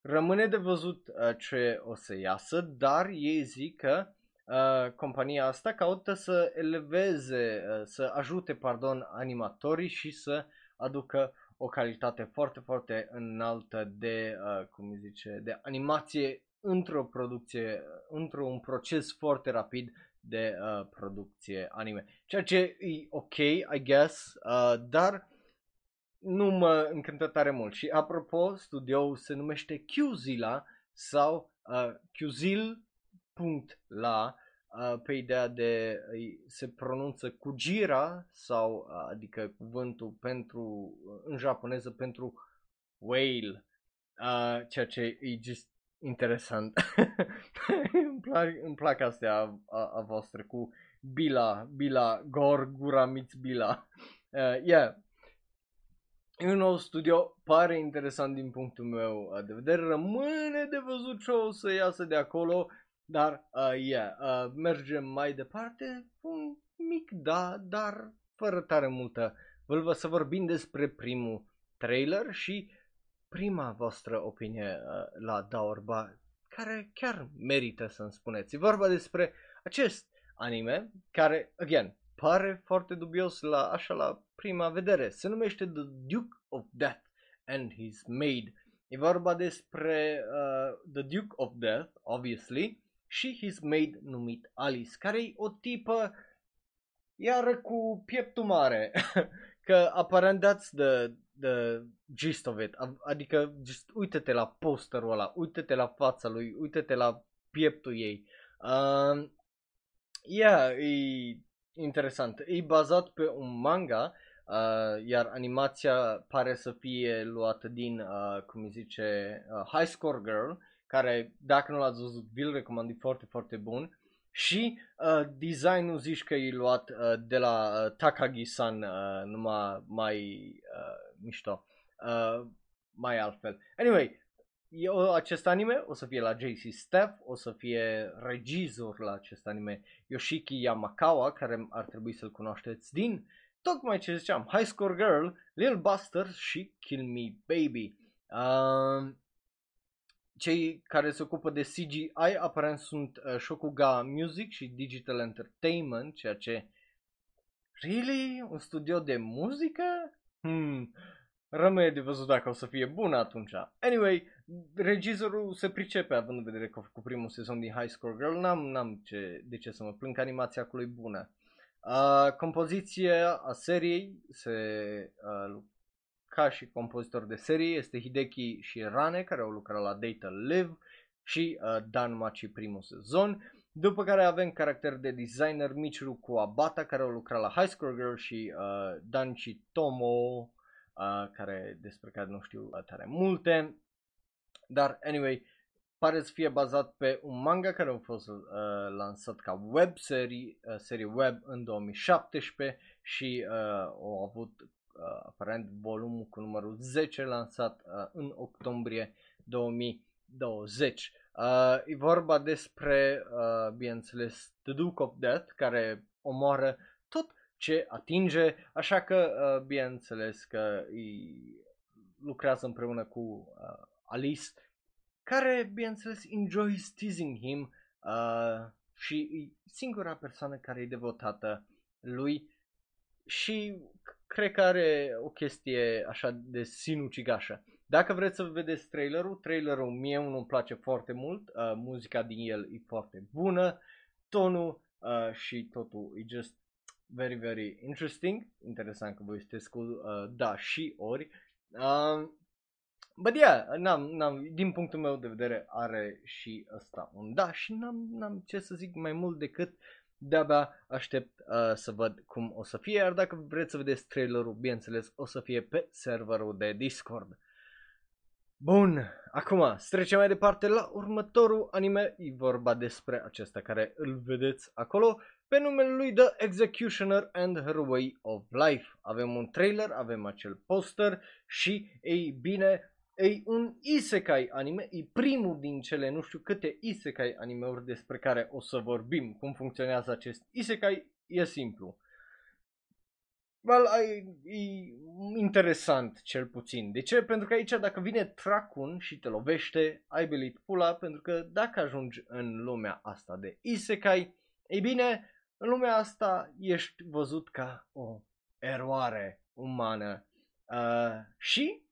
Rămâne de văzut uh, ce o să iasă, dar ei zic că uh, compania asta caută să eleveze, uh, să ajute, pardon, animatorii și să aducă o calitate foarte, foarte înaltă de, uh, cum îi zice, de animație într-o producție, într-un proces foarte rapid de uh, producție anime. Ceea ce e ok, I guess, uh, dar... nu mă încântă tare mult. Și apropo, studioul se numește Kyuzila sau uh, Kyuzil.la uh, pe ideea de uh, se pronunță Kujira sau uh, adică cuvântul pentru uh, în japoneză pentru whale, uh, ceea ce e just interesant. îmi, plac, îmi plac astea a, a, a voastră cu bila, bila, gorgura miț bila. Uh, yeah. E un nou studio, pare interesant din punctul meu de vedere, rămâne de văzut ce o să iasă de acolo, dar uh, yeah, uh, mergem mai departe cu un mic da, dar fără tare multă vâlvă, să vorbim despre primul trailer și prima voastră opinie uh, la Daorba, care chiar merită să-mi spuneți. E vorba despre acest anime, care, again, pare foarte dubios la așa la prima vedere. Se numește The Duke of Death and His Maid. E vorba despre uh, The Duke of Death, obviously, și His Maid numit Alice, care e o tipă iară cu pieptul mare, că aparent that's the, the gist of it, adică just uite-te la posterul ăla, uite-te la fața lui, uite-te la pieptul ei. Uh, yeah, e... interesant. E bazat pe un manga, uh, iar animația pare să fie luată din, uh, cum îi zice, uh, High Score Girl, care, dacă nu l-ați văzut, vi-l recomand, e foarte, foarte bun. Și uh, designul zici că e luat uh, de la uh, Takagi-san, uh, numai mai uh, mișto, uh, mai altfel. Anyway, eu, acest anime o să fie la J C Staff, o să fie regizor la acest anime Yoshiki Yamakawa, care ar trebui să-l cunoașteți din tocmai ce ziceam, High Score Girl, Lil Buster și Kill Me Baby. Uh, cei care se ocupă de C G I aparent sunt uh, Shokuga Music și Digital Entertainment, ceea ce... Really? Un studio de muzică? Hmm... Rămâne de văzut dacă o să fie bună atunci. Anyway, regizorul se pricepe, având în vedere că a făcut primul sezon din High Score Girl. N-am, n-am ce, de ce să mă plâng, animația acolo e bună. Uh, compoziția a seriei, se, uh, ca și compozitor de serie, este Hideki Shirane, care au lucrat la Data Live și uh, Danmachi primul sezon. După care avem caracter de designer Michiru Kuwabata, care au lucrat la High Score Girl și uh, Danchi Tomo, uh, care, despre care nu știu tare multe. Dar, anyway, pare să fie bazat pe un manga care a fost uh, lansat ca web serie, uh, serie web în două mii șaptesprezece și uh, au avut uh, aparent volumul cu numărul zece lansat uh, în octombrie două mii douăzeci. Uh, e vorba despre, uh, bineînțeles, The Duke of Death, care omoară tot ce atinge, așa că, uh, bineînțeles, că îi lucrează împreună cu uh, Alice, care, bineînțeles, enjoys teasing him uh, și e singura persoană care e devotată lui și cred că are o chestie așa de sinucigașă. Dacă vreți să vedeți trailerul, trailerul mie nu-mi place foarte mult, uh, muzica din el e foarte bună, tonul uh, și totul e just very, very interesting. Interesant că voi sunteți cu uh, da și ori. Uh, But yeah, n-am, n-am, din punctul meu de vedere are și ăsta un da și n-am, n-am ce să zic mai mult decât de-abia aștept uh, să văd cum o să fie, iar dacă vreți să vedeți trailerul, bineînțeles, o să fie pe serverul de Discord. Bun, acum să trecem mai departe la următorul anime, e vorba despre acesta care îl vedeți acolo, pe numele lui The Executioner and Her Way of Life. Avem un trailer, avem acel poster și, ei bine, e un isekai anime, e primul din cele nu știu câte isekai anime-uri despre care o să vorbim. Cum funcționează acest isekai e simplu. Well, e interesant cel puțin. De ce? Pentru că aici dacă vine Tracun și te lovește, ai belit pula, pentru că dacă ajungi în lumea asta de isekai, ei bine, în lumea asta ești văzut ca o eroare umană uh, și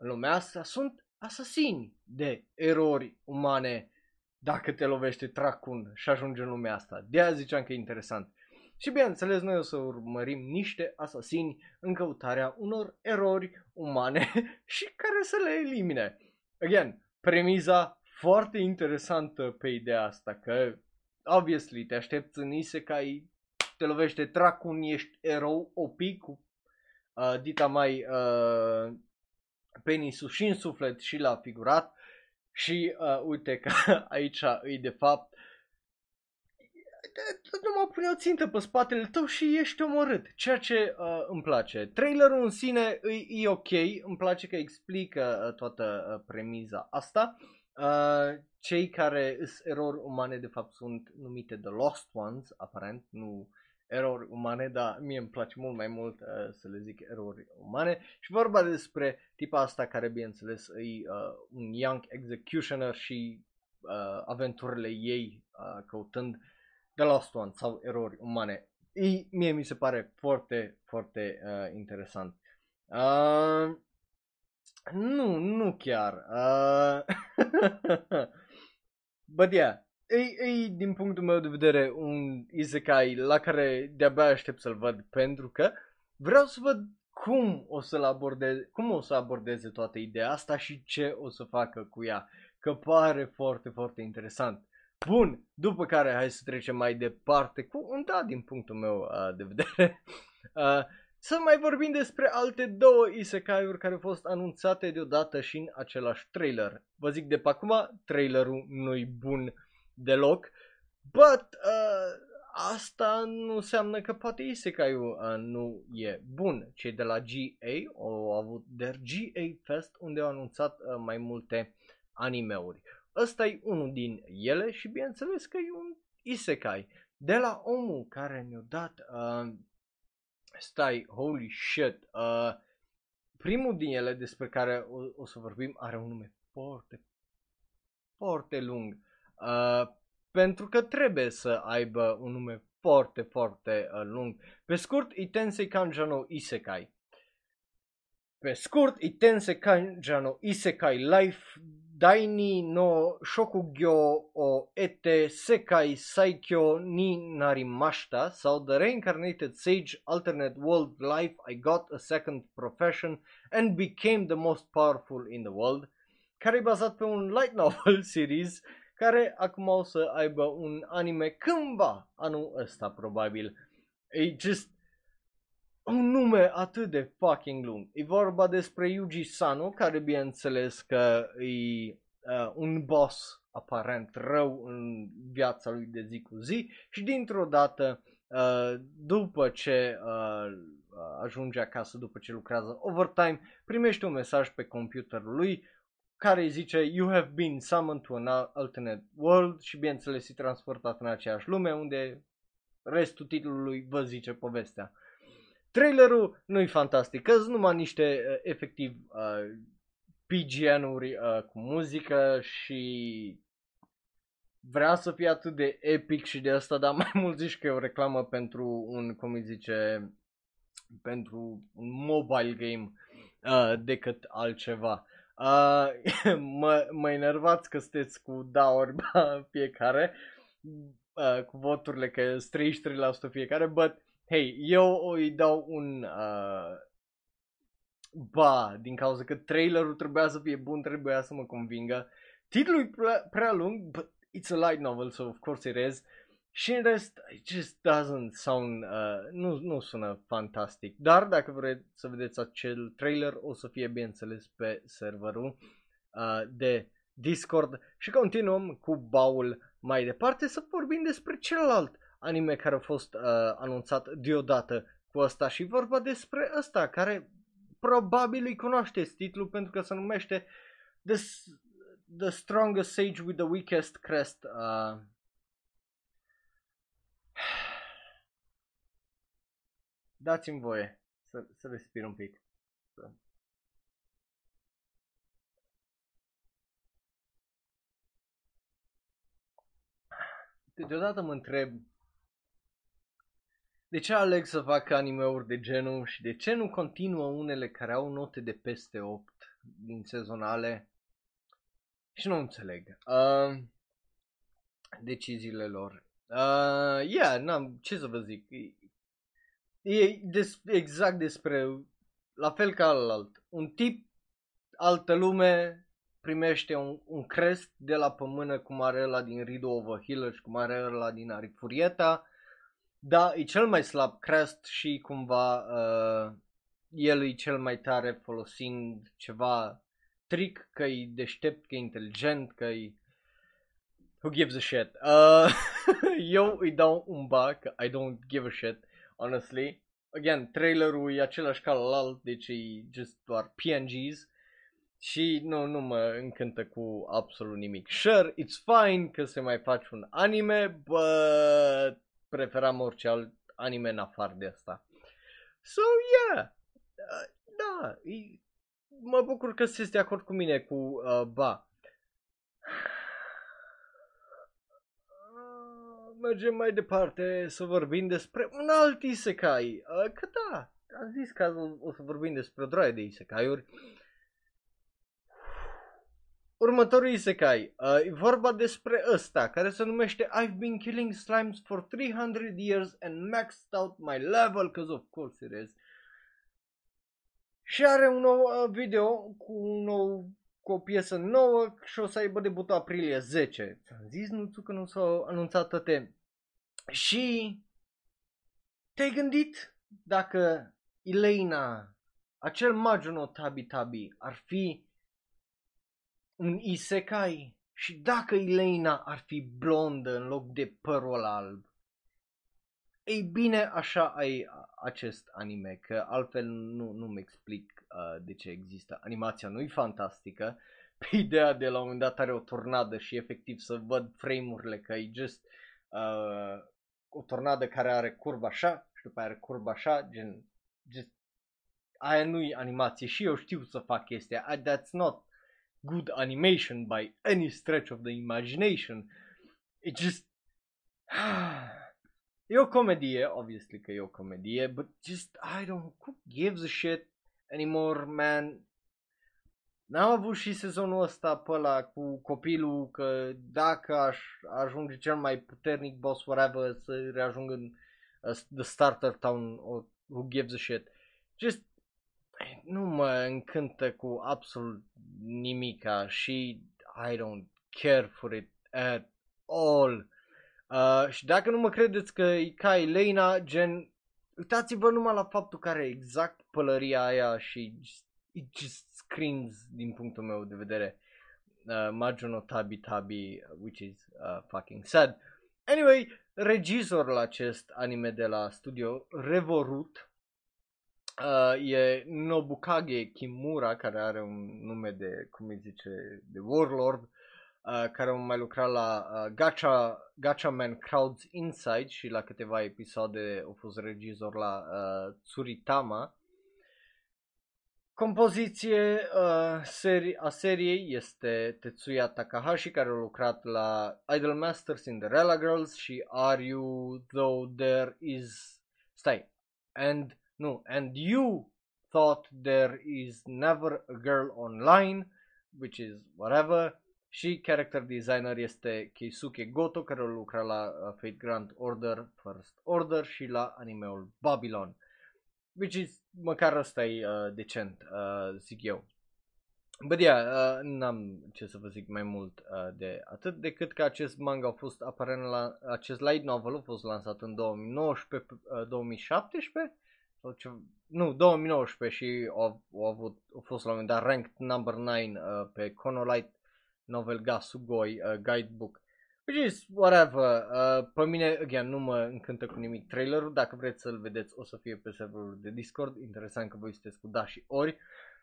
în lumea asta sunt asasini de erori umane dacă te lovește Tracun și ajungi în lumea asta. De aia ziceam că e interesant. Și bineînțeles, noi o să urmărim niște asasini în căutarea unor erori umane și care să le elimine. Again, premiza foarte interesantă pe ideea asta, că obviously te aștepți în isekai, te lovește Tracun, ești erou O P cu uh, dita mai uh, penisul și în suflet și la figurat și uh, uite că aici e de fapt numai pune o țintă pe spatele tău și ești omorât, ceea ce uh, îmi place. Trailerul în sine e, e ok, îmi place că explică uh, toată uh, premiza asta. Uh, cei care sunt erori umane de fapt sunt numite The Lost Ones, aparent, nu erori umane, dar mie îmi place mult mai mult uh, să le zic erori umane. Și vorba despre tipa asta care, bineînțeles, e uh, un young executioner și uh, aventurile ei uh, căutând The Lost One sau erori umane. Ei, mie mi se pare foarte, foarte uh, interesant. Uh, nu, nu chiar. Uh, But yeah, e, e, din punctul meu de vedere, un isekai la care de-abia aștept să-l văd, pentru că vreau să văd cum o să-l abordeze, cum o să abordeze toată ideea asta și ce o să facă cu ea, că pare foarte, foarte interesant. Bun, după care hai să trecem mai departe cu un da din punctul meu uh, de vedere. Uh, să mai vorbim despre alte două isekai-uri care au fost anunțate deodată și în același trailer. Vă zic de pe acum, trailerul nu-i bun deloc, but uh, asta nu înseamnă că poate isekai-ul uh, nu e bun. Cei de la G A au avut their G A Fest unde au anunțat uh, mai multe anime-uri. Ăsta e unul din ele și bineînțeles că e un isekai. De la omul care ne-a dat, uh, stai, holy shit, uh, primul din ele despre care o, o să vorbim are un nume foarte, foarte lung. Uh, pentru că trebuie să aibă un nume foarte, foarte uh, lung. Pe scurt, Itensei Kanjano Isekai. Pe scurt, Itensei Kanjano Isekai Life. Daini no Shokugyo o Ete Sekai Saikyo ni Narimashita sau The Reincarnated Sage Alternate World Life I Got a Second Profession and Became the Most Powerful in the World, care e bazat pe un light novel series care acum o să aibă un anime cândva anul ăsta probabil. E just un nume atât de fucking lung. E vorba despre Yuji Sano, care bineînțeles că e uh, un boss aparent rău în viața lui de zi cu zi și dintr-o dată uh, după ce uh, ajunge acasă, după ce lucrează overtime, primește un mesaj pe computerul lui care îi zice "You have been summoned to an alternate world" și bineînțeles e transportat în aceeași lume unde restul titlului vă zice povestea. Trailerul nu-i fantastic, că-s numai niște uh, efectiv uh, P G N-uri uh, cu muzică și vrea să fie atât de epic și de asta, dar mai mult zici că e o reclamă pentru un, cum îi zice, pentru un mobile game uh, decât altceva. Uh, mă, mă enervați că sunteți cu da ori ba fiecare, uh, cu voturile că treizeci și trei la sută fiecare, but hei, eu îi dau un uh, ba, din cauza că trailerul trebuia să fie bun, trebuia să mă convingă. Titlul e prea, prea lung, but it's a light novel, so of course it is. Și în rest, it just doesn't sound, uh, nu, nu sună fantastic. Dar dacă vreți să vedeți acel trailer, o să fie bineînțeles pe serverul uh, de Discord. Și continuăm cu baul mai departe să vorbim despre celălalt anime care a fost uh, anunțat deodată cu ăsta și vorba despre ăsta care probabil îi cunoașteți titlul pentru că se numește The, the Strongest Sage with the Weakest Crest. Uh, Dați-mi voie să, să respir un pic. Deodată mă întreb de ce aleg să fac anime-uri de genul și de ce nu continuă unele care au note de peste opt din sezonale și nu înțeleg uh, deciziile lor. Uh, yeah, n-am ce să vă zic. E des, exact despre, la fel ca alalt, un tip, altă lume, primește un, un crest de la pe mână cum are ăla din Riddle of a Healer și cum are ăla din Arifurieta, dar e cel mai slab crest și cumva uh, el e cel mai tare folosind ceva trick, că e deștept, că e inteligent, că e... Who gives a shit? Uh, eu îi dau un ba, că I don't give a shit. Honestly, again, trailerul e același ca alalt, deci e just doar P N Gs și nu, nu mă încântă cu absolut nimic. Sure, it's fine că se mai face un anime, but preferam orice alt anime în afară de asta. So, yeah, da, e... mă bucur că sunteți de acord cu mine cu uh, ba. Mergem mai departe să vorbim despre un alt isekai, că da, am zis că o să vorbim despre o droaie de isekai-uri. Următorul isekai, e vorba despre ăsta, care se numește I've been killing slimes for three hundred years and maxed out my level, cause of course it is. Și are un nou video cu un nou... cu o piesă nouă și o să aibă debutul aprilie zece. Ți-am zis, nu știu că nu s-au anunțat toate. Și te-ai gândit dacă Elena, acel Majuno Tabi Tabi, ar fi un isekai și dacă Elena ar fi blondă în loc de părul alb? Ei bine, așa ai acest anime, că altfel nu, nu-mi explic uh, de ce există. Animația nu-i fantastică, pe ideea de la un moment dat are o tornadă și efectiv să văd frame-urile, că e just uh, o tornadă care are curba așa și după are curba așa, gen, just, aia nu-i animație și eu știu să fac chestia, that's not good animation by any stretch of the imagination, it just... E o comedie, obviously că e o comedie, but just, I don't, who gives a shit anymore, man. N-am avut și sezonul ăsta pe ăla cu copilul, că dacă aș ajunge cel mai puternic boss forever să reajung în uh, The Starter Town, or who gives a shit. Just, nu mă încântă cu absolut nimica și I don't care for it at all. Uh, și dacă nu mă credeți că e ca Elena, gen, uitați-vă numai la faptul că are exact pălăria aia și it just screams din punctul meu de vedere. Uh, Majo no Tabi Tabi, which is uh, fucking sad. Anyway, regizorul acest anime de la studio Revorut uh, e Nobukage Kimura, care are un nume de, cum îi zice, de Warlord, uh, care a mai lucrat la uh, Gacha, Gachaman Crowds Inside și la câteva episoade a fost regizor la uh, Tsuritama. Compoziție uh, seri- a seriei este Tetsuya Takahashi, care a lucrat la Idolmaster, Cinderella Girls și Are You Though There Is... Stai, and... Nu, And You Thought There Is Never a Girl Online, which is whatever, și character designer este Keisuke Goto, care a lucrat la Fate Grand Order, First Order și la animeul Babylon. Which is, măcar ăsta e uh, decent, uh, zic eu. But yeah, uh, n-am ce să vă zic mai mult uh, de atât, decât că acest manga a fost aparent la, acest light novel a fost lansat în două mii nouăsprezece, uh, două mii șaptesprezece? Sau ce, nu, două mii nouăsprezece și au, au avut, a fost la un moment dat ranked number nouă uh, pe Kono Light Novel Ga Sugoi uh, Guidebook. Which is whatever, uh, pe mine, again, nu mă încântă cu nimic trailerul, dacă vreți să-l vedeți o să fie pe serverul de Discord, interesant că voi sunteți cu da și ori,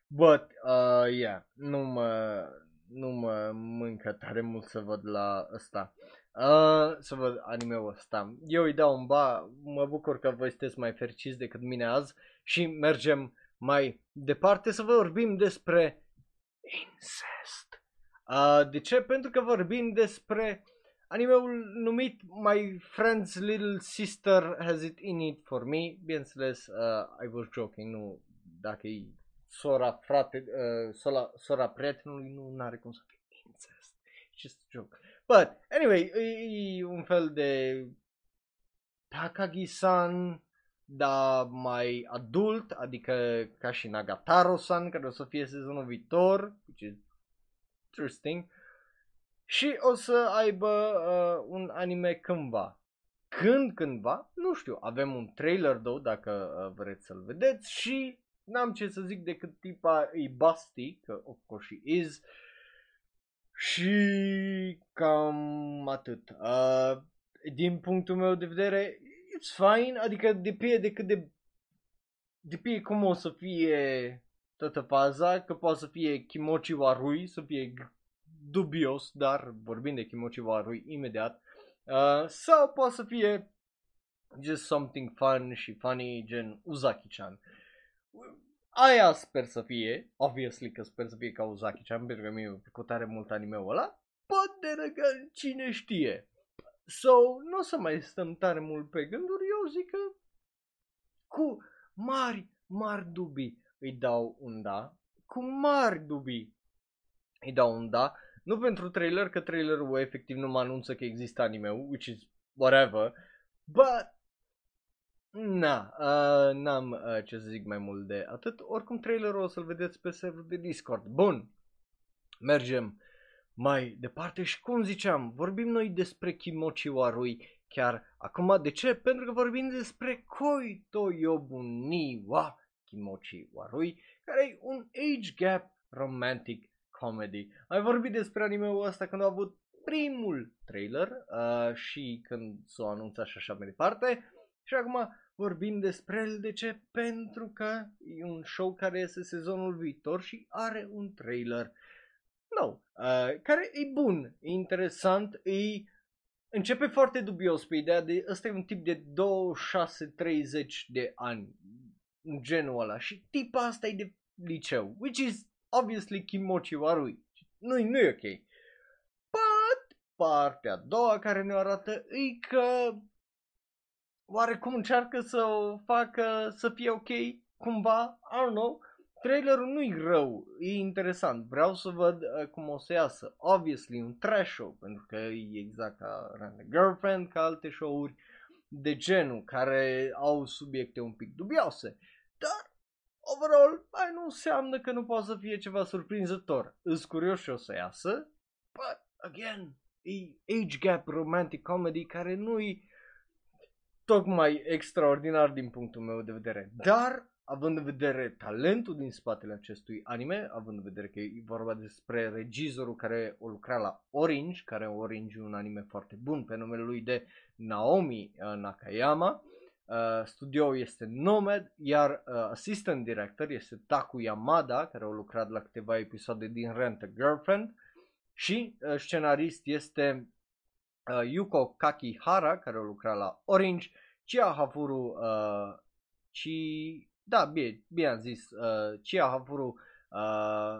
but, uh, yeah, nu mă, nu mă mâncă tare mult să văd la ăsta, uh, să văd anime-ul ăsta, eu îi dau un ba, mă bucur că voi sunteți mai fericiți decât mine azi și mergem mai departe să vorbim despre incest, uh, de ce? Pentru că vorbim despre animeul numit My Friend's Little Sister Has It In It For Me, bineînțeles, uh, I was joking, nu, dacă e sora frate, uh, sora, sora prietenului, nu are cum să fie incest, just a joke. But, anyway, e un fel de Takagi-san, dar mai adult, adică ca și Nagataro-san, care o să fie sezonul viitor, which is interesting. Și o să aibă uh, un anime cândva. Când, cândva? Nu știu. Avem un trailer, though, dacă uh, vreți să-l vedeți. Și n-am ce să zic decât tipa e busty, că of course she is. Și cam atât. Uh, din punctul meu de vedere, it's fine. Adică depinde cât de... Depinde cum o să fie toată faza, că poate să fie Kimochi Warui, să fie... dubios, dar vorbim de Kimochi Warui imediat, uh, sau poate să fie just something fun și funny gen Uzaki-chan. Aia sper să fie, obviously că sper să fie ca Uzaki-chan, pentru că mi-e plăcut tare mult anime-ul ăla, poate că cine știe. So, nu o să mai stăm tare mult pe gânduri, eu zic că cu mari, mari dubii îi dau un da, cu mari dubii îi dau un da. Nu pentru trailer, că trailerul efectiv nu mă anunță că există anime-ul, which is whatever, but, na, uh, n-am uh, ce să zic mai mult de atât, oricum trailerul o să-l vedeți pe serverul de Discord. Bun, mergem mai departe și cum ziceam, vorbim noi despre Kimochi Warui chiar acum, de ce? Pentru că vorbim despre Koito Yobun ni wa Kimochi Warui, care e un age gap romantic comedy. Am vorbit despre anime-ul ăsta când a avut primul trailer uh, și când s-o anunța și așa mai departe. Și acum vorbim despre el. De ce? Pentru că e un show care iese sezonul viitor și are un trailer nou, uh, care e bun, e interesant, e... începe foarte dubios pe ideea de ăsta e un tip de douăzeci și șase treizeci de ani, în genul ăla, și tipa asta e de liceu, which is obviously Kimochi Warui, nu-i, nu-i ok, but partea a doua care ne arată e că oarecum încearcă să o facă să fie ok cumva, I don't know, trailerul nu-i rău, e interesant, vreau să văd uh, cum o să iasă, obviously un trash show, pentru că e exact ca Random Girlfriend, ca alte show-uri de genul, care au subiecte un pic dubioase, dar overall, mai nu înseamnă că nu poate să fie ceva surprinzător. Îs curios și o să iasă, but, again, e e age gap romantic comedy care nu-i tocmai extraordinar din punctul meu de vedere. Dar, având în vedere talentul din spatele acestui anime, având în vedere că e vorba despre regizorul care o lucra la Orange, care Orange e un anime foarte bun pe numele lui de Naomi Nakayama, Uh, studio este Nomad, iar uh, assistant director este Taku Yamada, care a lucrat la câteva episoade din Rent a Girlfriend, și uh, scenarist este uh, Yuko Kakihara, care a lucrat la Orange, Chia Havuru, uh, Chi... da, bine, bine am zis, uh, Chia Havuru uh,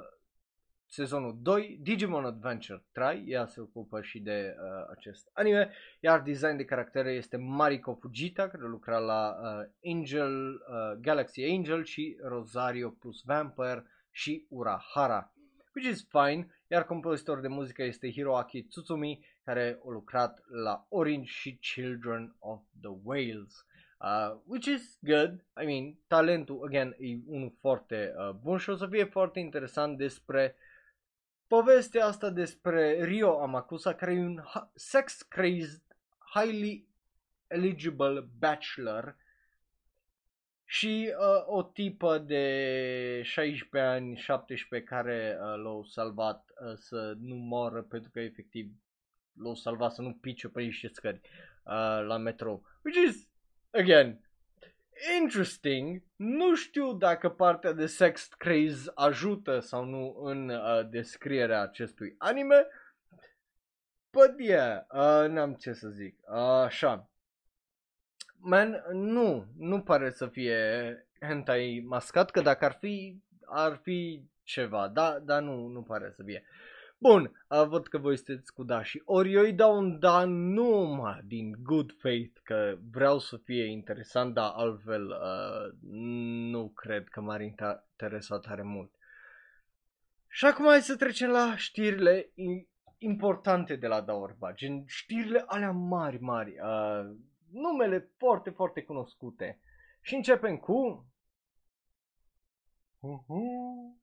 sezonul doi, Digimon Adventure trei, ea se ocupă și de uh, acest anime, iar design de caractere este Mariko Fujita, care lucra la uh, Angel, uh, Galaxy Angel și Rosario plus Vampire și Urahara, which is fine, iar compozitor de muzică este Hiroaki Tsutsumi, care a lucrat la Orange și Children of the Whales. Uh, which is good, I mean, talentul, again, e unul foarte uh, bun și o să fie foarte interesant despre povestea asta despre Ryo Amakusa, care e un sex-crazed, highly eligible bachelor și uh, o tipă de șaisprezece ani, șaptesprezece care uh, l-au salvat uh, să nu moară pentru că efectiv l-au salvat să nu pice pe niște scări uh, la metrou. Which is, again, interesting. Nu știu dacă partea de sex craze ajută sau nu în uh, descrierea acestui anime, but yeah, uh, n-am ce să zic. Uh, așa. Man, nu, nu pare să fie hentai mascat, că dacă ar fi, ar fi ceva, da, dar nu, nu pare să fie. Bun, uh, văd că voi sunteți cu da și ori eu îi dau un da numai din good faith că vreau să fie interesant, dar altfel uh, nu cred că m-ar interesa tare mult. Și acum hai să trecem la știrile importante de la Daorba, gen știrile alea mari, mari, uh, numele foarte, foarte cunoscute. Și începem cu... Uh-huh.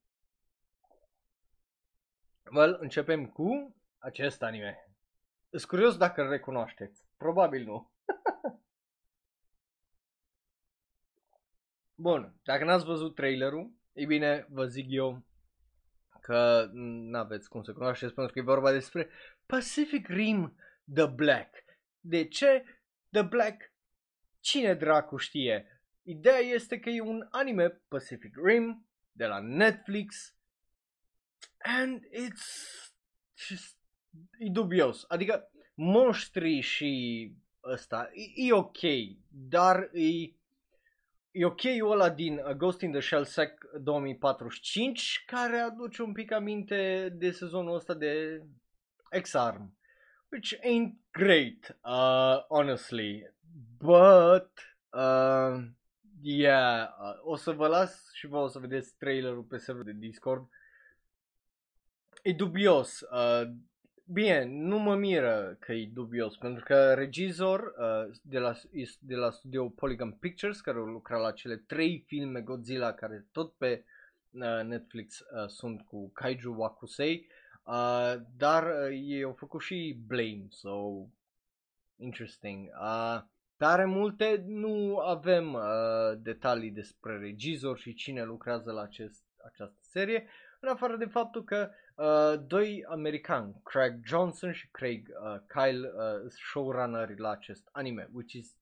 Well, începem cu acest anime. Sunt curios dacă îl recunoașteți. Probabil nu. Bun, dacă n-ați văzut trailerul, e bine, vă zic eu că n-aveți cum să cunoașteți, pentru că e vorba despre Pacific Rim The Black. De ce The Black? Cine dracu știe? Ideea este că e un anime Pacific Rim de la Netflix. And it's just, e dubios, adică monștri și ăsta, e, e ok, dar e, e ok-ul ăla din Ghost in the Shell Sec două mii patruzeci și cinci, care aduce un pic aminte de sezonul ăsta de X-Arm, which ain't great, uh, honestly, but, uh, yeah, o să vă las și vă o să vedeți trailerul pe serverul de Discord. E dubios, uh, bine, nu mă miră că e dubios, pentru că regizor uh, de, la, de la studio Polygon Pictures, care lucra la cele trei filme Godzilla, care tot pe uh, Netflix uh, sunt cu Kaiju Wakusei, uh, dar uh, ei au făcut și Blame, so interesting. Uh, dar multe, nu avem uh, detalii despre regizor și cine lucrează la acest, această serie, în afară de faptul că Uh, doi americani, Craig Johnson și Craig uh, Kyle, uh, showrunneri la acest anime, which is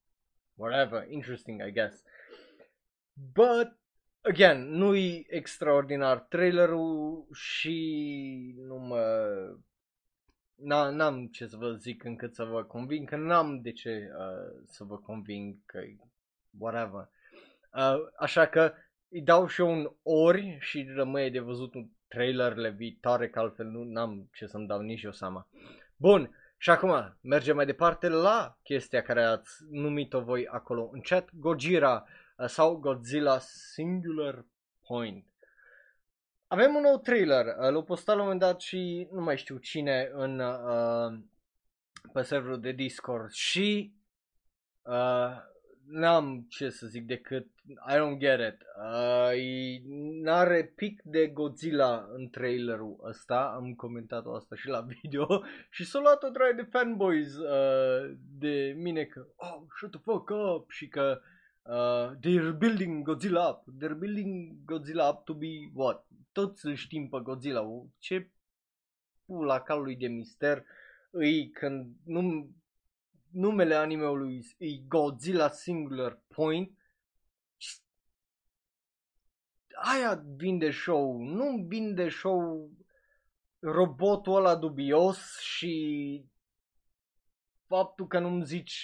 whatever, interesting I guess. But, again, nu-i extraordinar trailerul și nu mă... n-am ce să vă zic încât să vă conving, că n-am de ce uh, să vă conving că whatever. Uh, așa că îi dau și eu un ori și rămâie de văzut un trailerele viitoare, că altfel nu n-am ce să-mi dau nici eu seama. Bun, și acum mergem mai departe la chestia care ați numit-o voi acolo în chat, Gojira sau Godzilla Singular Point. Avem un nou trailer, l-au postat la un moment dat și nu mai știu cine în, uh, pe serverul de Discord și uh, n-am ce să zic decât I don't get it. Uh, n-are pic de Godzilla în trailerul ăsta, am comentat asta și la video și s-a luat o draie de fanboys uh, de mine că oh, shut the fuck up și că uh, they're building Godzilla up, they're building Godzilla up to be what? Toți îl știm pe Godzilla, ce pula calului de mister îi când nu... Numele anime-ului e Godzilla Singular Point. Aia vinde show, nu vinde show robotul ăla dubios și faptul că nu-mi zici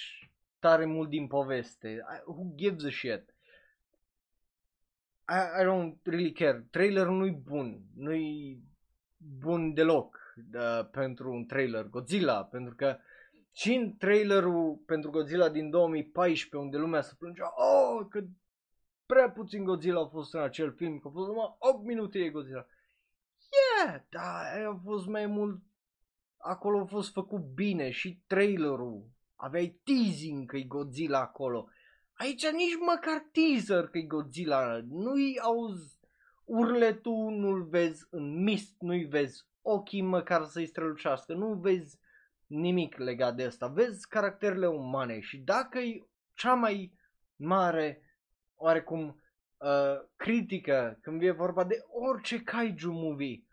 tare mult din poveste. Who gives a shit? I, I don't really care. Trailerul nu-i bun, nu-i bun deloc uh, pentru un trailer Godzilla, pentru că și în trailerul pentru Godzilla din două mii paisprezece, unde lumea se plângea oh, că prea puțin Godzilla a fost în acel film, că a fost numai opt minute e Godzilla. Yeah, da, a fost mai mult, acolo a fost făcut bine și trailerul, aveai teasing că e Godzilla acolo. Aici nici măcar teaser că e Godzilla, nu-i auzi urletul, nu-l vezi în mist, nu-i vezi ochii măcar să-i strălucească, nu vezi nimic legat de asta, vezi caracterele umane și dacă e cea mai mare oarecum uh, critică când e vorba de orice kaiju movie,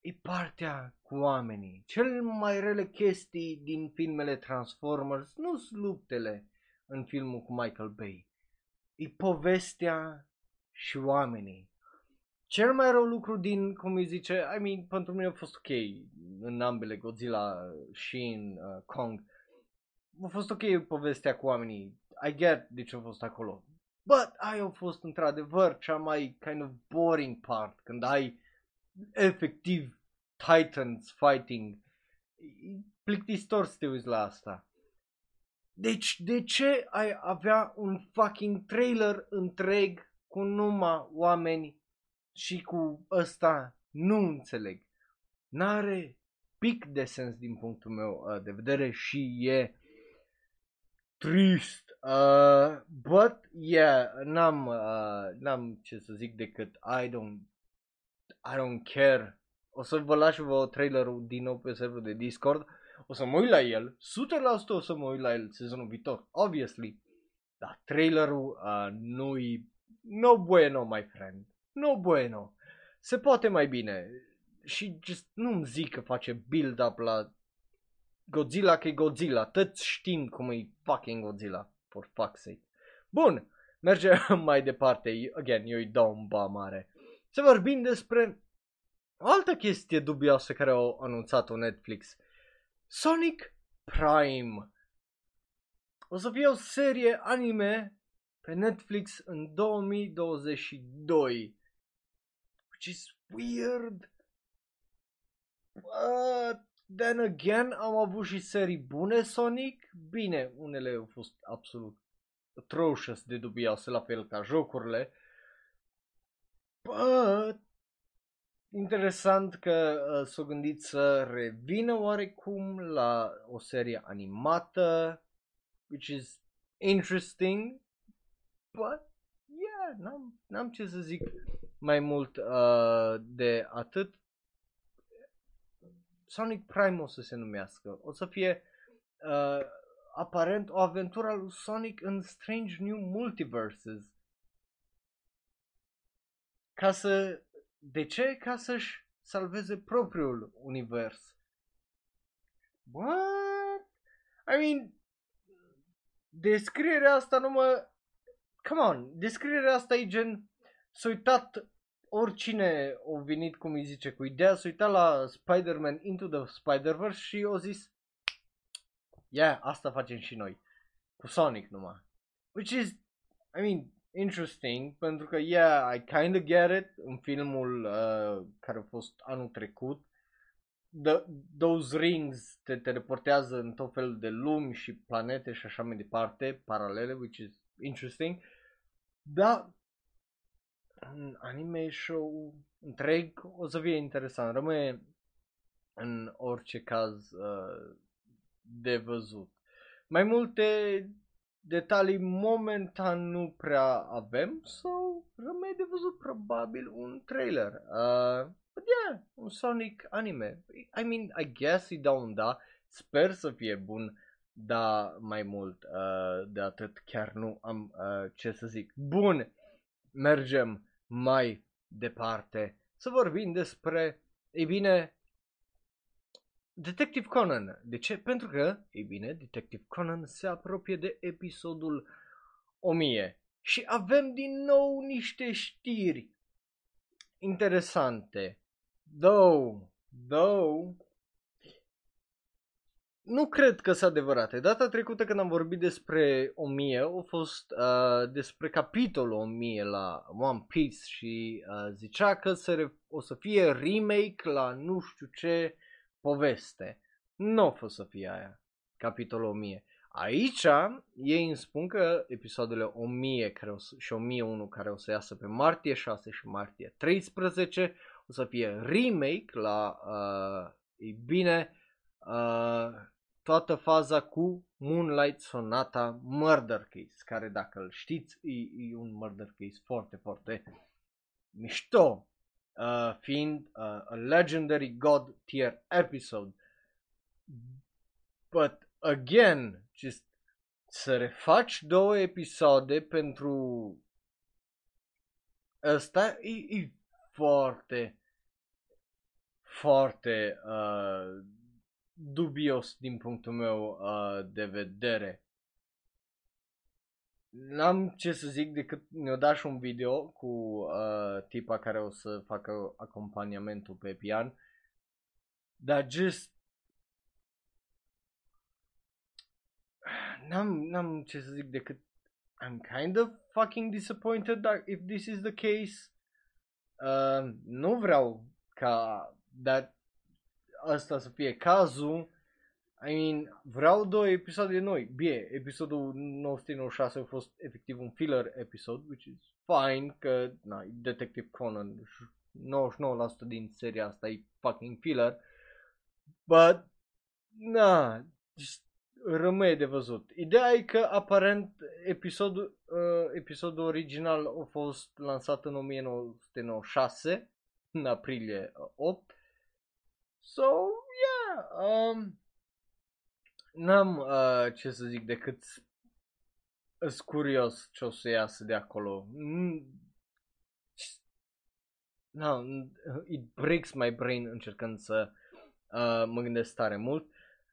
e partea cu oamenii. Cel mai rele chestii din filmele Transformers nu sunt luptele în filmul cu Michael Bay, e povestea și oamenii. Cel mai rău lucru din, cum îi zice, I mean, pentru mine a fost ok în ambele, Godzilla și în uh, Kong. A fost ok povestea cu oamenii, I get de ce a fost acolo. But aia a fost într-adevăr cea mai kind of boring part, când ai efectiv titans fighting. Plictisitor să te uiți la asta. Deci de ce ai avea un fucking trailer întreg cu numai oameni? Și cu ăsta nu înțeleg. N-are pic de sens din punctul meu de vedere și e trist. Uh, but, yeah, n-am, uh, n-am ce să zic decât I don't, I don't care. O să vă las și vă trailerul din nou pe serverul de Discord. O să mă uit la el. o sută la sută o să mă uit la el sezonul viitor, obviously. Dar trailerul uh, nu-i... No bueno, my friend. No bueno, se poate mai bine și just nu-mi zic că face build-up la Godzilla, că e Godzilla, toți știm cum e fucking Godzilla, for fuck's sake. Bun, mergem mai departe, again, eu îi dau un ba mare. Să vorbim despre o altă chestie dubioasă care au anunțat-o Netflix, Sonic Prime. O să fie o serie anime pe Netflix în două mii douăzeci și doi. Which is weird. But then again, am avut și serii bune Sonic. Bine, unele au fost absolut atrocious de dubioase, la fel ca jocurile. But interesant că uh, s-au gândit să revină oarecum la o serie animată. Which is interesting. But, yeah, n-am, n-am ce să zic mai mult uh, de atât. Sonic Prime o să se numească. O să fie uh, aparent o aventură a lui Sonic în Strange New Multiverses. Ca să... De ce? Ca să-și salveze propriul univers. What? I mean, descrierea asta nu mă... Come on, descrierea asta e gen, s-a uitat oricine a venit, cum îi zice, cu ideea, s-a uitat la Spider-Man Into the Spider-Verse și a zis, yeah, asta facem și noi, cu Sonic numai. Which is, I mean, interesting, pentru că, yeah, I kinda get it, în filmul uh, care a fost anul trecut, the, those rings te teleportează în tot felul de lumi și planete și așa mai departe, paralele, which is interesting, dar un anime show întreg o să fie interesant, rămâne în orice caz uh, de văzut. Mai multe Detalii momentan nu prea avem, sau rămâne de văzut probabil un trailer. Uh, but yeah, un Sonic anime. I mean, I guess îi dau un da, sper să fie bun, dar mai mult uh, de atât chiar nu am uh, ce să zic. Bun, mergem mai departe să vorbim despre, ei bine, Detective Conan. De ce? Pentru că, ei bine, Detective Conan se apropie de episodul o mie și avem din nou niște știri interesante. Though, though, nu cred că sunt adevărate. Data trecută când am vorbit despre o mie, a fost uh, despre capitolul o mie la One Piece și uh, zicea că se o să fie remake la nu știu ce poveste. Nu a fost să fie aia, capitolul o mie. Aici ei îmi spun că episoadele o mie care să, și o mie unu care o să iasă pe martie șase și martie treisprezece o să fie remake la, uh, ei bine, uh, toată faza cu Moonlight Sonata Murder Case, care dacă îl știți e, e un murder case foarte, foarte mișto. Uh, fiind uh, a legendary god tier episode, but again, just să refaci două episoade pentru ăsta e, e foarte foarte uh, dubios din punctul meu uh, de vedere. N-am ce să zic decât ne-o da și un video cu uh, tipa care o să facă acompaniamentul pe pian. Dar just N-am, n-am ce să zic decât I'm kind of fucking disappointed if this is the case. uh, Nu vreau ca that asta să fie cazul. I mean, vreau două episoade noi. Bine, episodul nouă sute nouăzeci și șase a fost efectiv un filler episod, which is fine, că na, Detective Conan, nouăzeci și nouă la sută din seria asta e fucking filler, but, na, rămâne de văzut. Ideea e că aparent episodul, uh, episodul original a fost lansat în o mie nouă sute nouăzeci și șase, în aprilie opt, so, yeah, um, n-am uh, ce să zic decât sunt curios ce o să iasă de acolo. No, it breaks my brain încercând să uh, mă gândesc tare mult.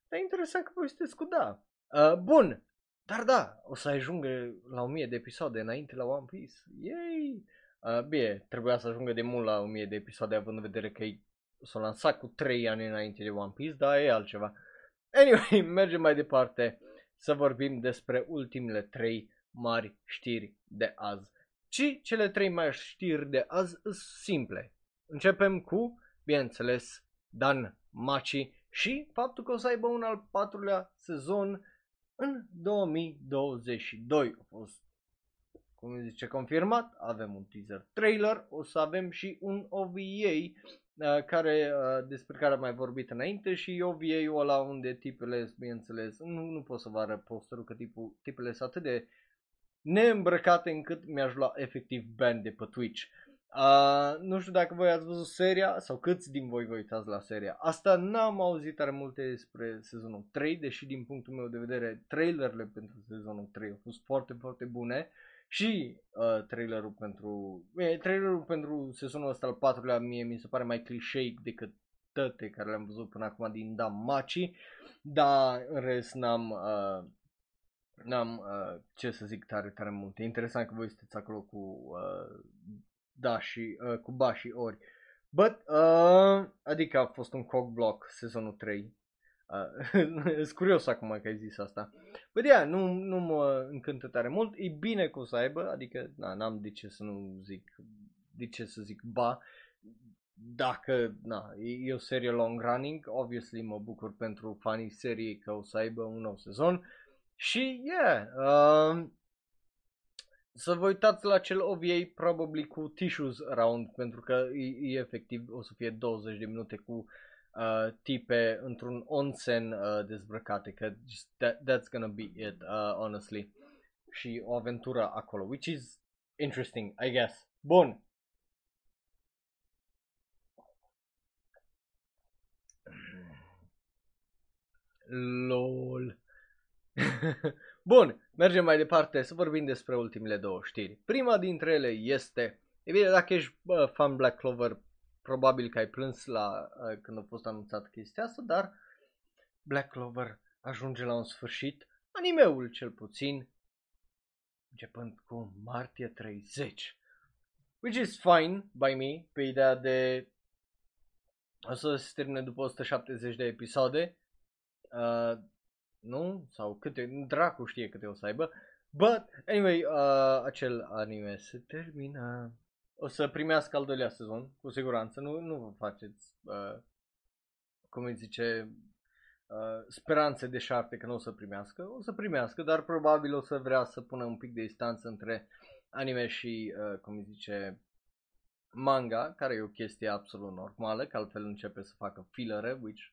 Dar e interesant că povestesc cu da. Uh, bun, dar da, o să ajungă la o mie de episoade înainte la One Piece. Yay! Uh, bine, trebuia să ajungă de mult la o mie de episoade având în vedere că s-a lansat cu trei ani înainte de One Piece, dar e altceva. Anyway, mergem mai departe să vorbim despre ultimele trei mari știri de azi. Și cele trei mari știri de azi sunt simple. Începem cu, bineînțeles, Danmachi și faptul că o să aibă un al patrulea sezon în două mii douăzeci și doi. A fost, cum zice, confirmat, avem un teaser trailer, o să avem și un O V A care, despre care am mai vorbit înainte, și O V A-ul ăla unde tipele, bineînțeles, nu, nu pot să vă arăt posterul că tipul, tipele sunt atât de neîmbrăcate încât mi-aș lua efectiv band de pe Twitch. Uh, nu știu dacă voi ați văzut seria sau câți din voi vă uitați la seria. Asta n-am auzit tare multe despre sezonul trei, deși din punctul meu de vedere trailerele pentru sezonul trei au fost foarte, foarte bune. Și uh, trailerul pentru eh, trailerul pentru sezonul ăsta al patrulea mie mi se pare mai clișeic decât toate care le-am văzut până acum din Danmachi, dar în rest n-am uh, n-am uh, ce să zic tare tare multe. E interesant că voi sunteți acolo cu uh, da și uh, cu ba și ori. But uh, adică a fost un cock block sezonul trei. Sunt curios acum că ai zis asta. Bă, yeah, nu, nu mă încântă tare mult. E bine că o să aibă, adică na, n-am de ce să nu zic, de ce să zic ba. Dacă, na, e o serie long running, obviously mă bucur pentru fanii seriei că o să aibă un nou sezon. Și, yeah, uh, să vă uitați la cel O V A probabil cu Tissues Round, pentru că e, e efectiv o să fie douăzeci de minute cu Uh, tipe într-un onsen uh, dezbrăcate, că that, that's gonna be it, uh, honestly. și o aventură acolo, which is interesting, I guess. Bun. LOL. Bun, mergem mai departe să vorbim despre ultimele două știri. Prima dintre ele este, e bine, dacă ești bă, fan Black Clover, probabil că ai plâns la uh, când a fost anunțat chestia asta, dar Black Clover ajunge la un sfârșit, anime-ul cel puțin, începând cu martie treizeci. Which is fine by me, pe ideea de o să se termine după o sută șaptezeci de episoade. Uh, nu? Sau câte, dracu știe câte o să aibă. But, anyway, uh, acel anime se termină. O să primească al doilea sezon, cu siguranță. Nu, nu vă faceți, uh, cum îi zice, uh, speranțe deșarte că nu o să primească. O să primească, dar probabil o să vrea să pună un pic de distanță între anime și, uh, cum îi zice, manga, care e o chestie absolut normală, că altfel începe să facă fillere, which...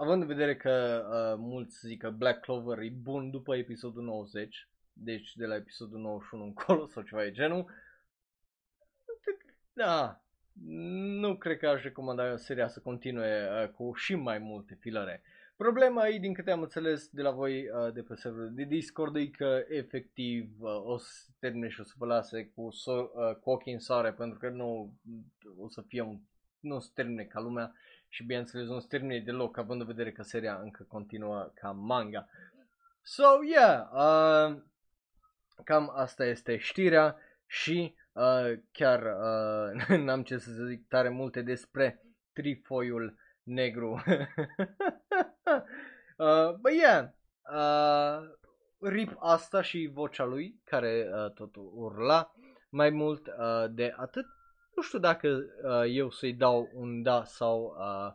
Având în vedere că uh, mulți zic că Black Clover e bun după episodul nouăzeci, deci de la episodul nouăzeci și unu încolo sau ceva de genul, da, nu cred că aș recomanda seria să continue uh, cu și mai multe filare. Problema e, din câte am înțeles de la voi uh, de pe serverul de Discord, e că efectiv uh, o să termine și o să vă lase cu, so- uh, cu ochii în soare, pentru că nu o să fie un, nu o să termine ca lumea. Și bineînțeles, nu se termine deloc, având în vedere că seria încă continuă ca manga. So, yeah, uh, cam asta este știrea și uh, chiar uh, n-am ce să zic tare multe despre trifoiul negru. uh, but yeah, uh, rip asta și vocea lui, care uh, tot urla mai mult uh, de atât. Nu știu dacă uh, eu să-i dau un da sau uh,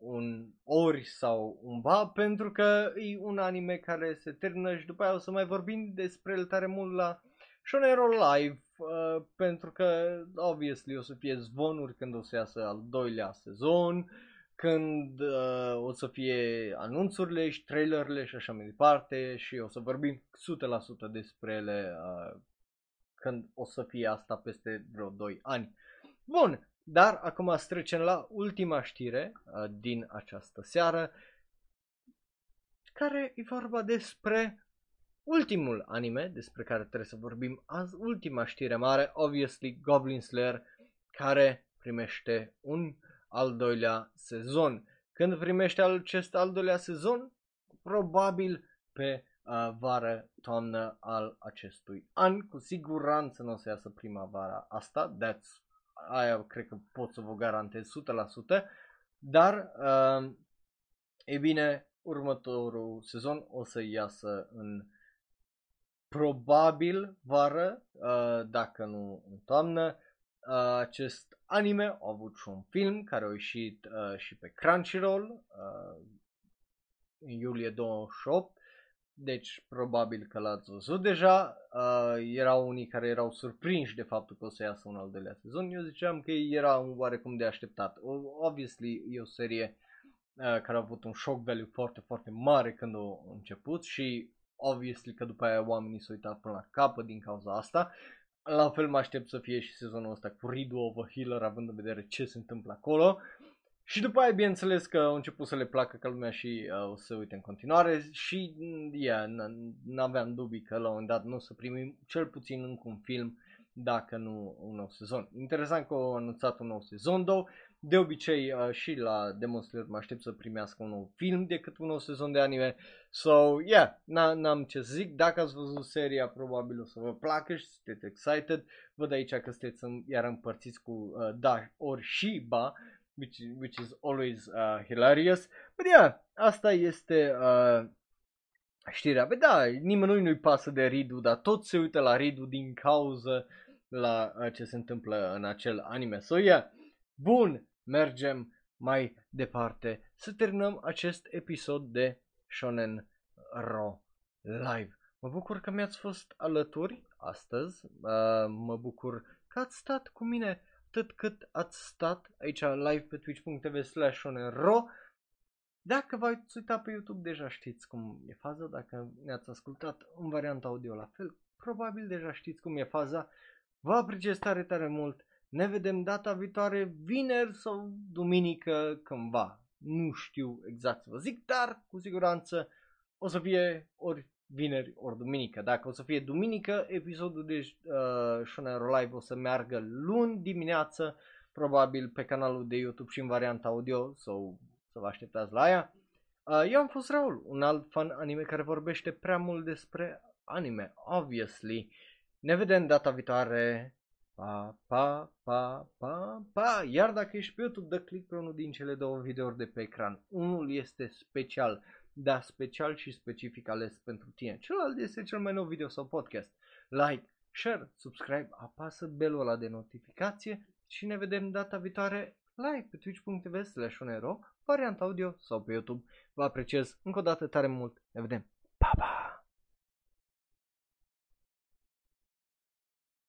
un ori sau un ba, pentru că e un anime care se termină și după aia o să mai vorbim despre el tare mult la Shonen Roll Live, uh, pentru că, obviously, o să fie zvonuri când o să iasă al doilea sezon, când uh, o să fie anunțurile și trailerurile și așa mai departe și o să vorbim o sută la sută despre ele uh, când o să fie asta peste vreo doi ani. Bun, dar acum să trecem la ultima știre uh, din această seară, care e vorba despre ultimul anime despre care trebuie să vorbim azi, ultima știre mare, obviously Goblin Slayer, care primește un al doilea sezon. Când primește acest al doilea sezon? Probabil pe uh, vară, toamnă al acestui an, cu siguranță nu o să iasă primavara asta, that's aia cred că pot să vă garantez o sută la sută, dar uh, e bine, următorul sezon o să iasă în probabil vară, uh, dacă nu în toamnă. Uh, acest anime a avut și un film care a ieșit uh, și pe Crunchyroll uh, în iulie două mii opt, deci probabil că l-ați văzut deja. Uh, erau unii care erau surprinși de faptul că o să iasă un al doilea sezon. Eu ziceam că era un oarecum de așteptat. Obviously e o serie uh, care a avut un shock value foarte, foarte mare când a început și obviously că după aia oamenii s-au uitat până la capăt din cauza asta. La fel mă aștept să fie și sezonul ăsta cu Ridu of a Healer, având în vedere ce se întâmplă acolo. Și după aia, bineînțeles că au început să le placă ca lumea și uh, o să uite în continuare și yeah, n-aveam dubii că la un dat nu o să primim cel puțin încă un film, dacă nu un nou sezon. Interesant că au anunțat un nou sezon, două. De obicei uh, și la Demon Slayer mă aștept să primească un nou film decât un nou sezon de anime. So, yeah, n-am ce să zic. Dacă ați văzut seria, probabil o să vă placă și sunteți excited. Văd aici că sunteți în, iar împărțiți cu uh, da ori și ba. Which, which is always uh, hilarious. But yeah, asta este uh, știrea. Bă, da, nimănui nu-i pasă de Ridu, dar tot se uită la Ridu din cauza la uh, ce se întâmplă în acel anime. So yeah, bun, mergem mai departe să terminăm acest episod de Shonen Roll Live. Mă bucur că mi-ați fost alături astăzi. Uh, mă bucur că ați stat cu mine atât cât ați stat aici live pe twitch punct tv slash shonenro. Dacă v-ați uitat pe YouTube, deja știți cum e faza. Dacă ne-ați ascultat în varianta audio la fel, probabil deja știți cum e faza. Vă apreciez tare, tare mult. Ne vedem data viitoare, vineri sau duminică, cândva. Nu știu exact să vă zic, dar cu siguranță o să fie ori vineri, ori duminică. Dacă o să fie duminică, episodul de uh, Shunero Live o să meargă luni dimineață, probabil pe canalul de YouTube și în varianta audio, sau să vă așteptați la ea. Uh, eu am fost Raul, un alt fan anime care vorbește prea mult despre anime, obviously. Ne vedem data viitoare. Pa, pa, pa, pa, pa. Iar dacă ești pe YouTube, dă click pe unul din cele două videouri de pe ecran. Unul este special, dar special și specific ales pentru tine. Celălalt este cel mai nou video sau podcast. Like, share, subscribe, apasă belul ăla de notificație și ne vedem data viitoare live pe twitch dot t v slash shunero, varianta audio sau pe YouTube. Vă apreciez încă o dată tare mult. Ne vedem. Pa, pa!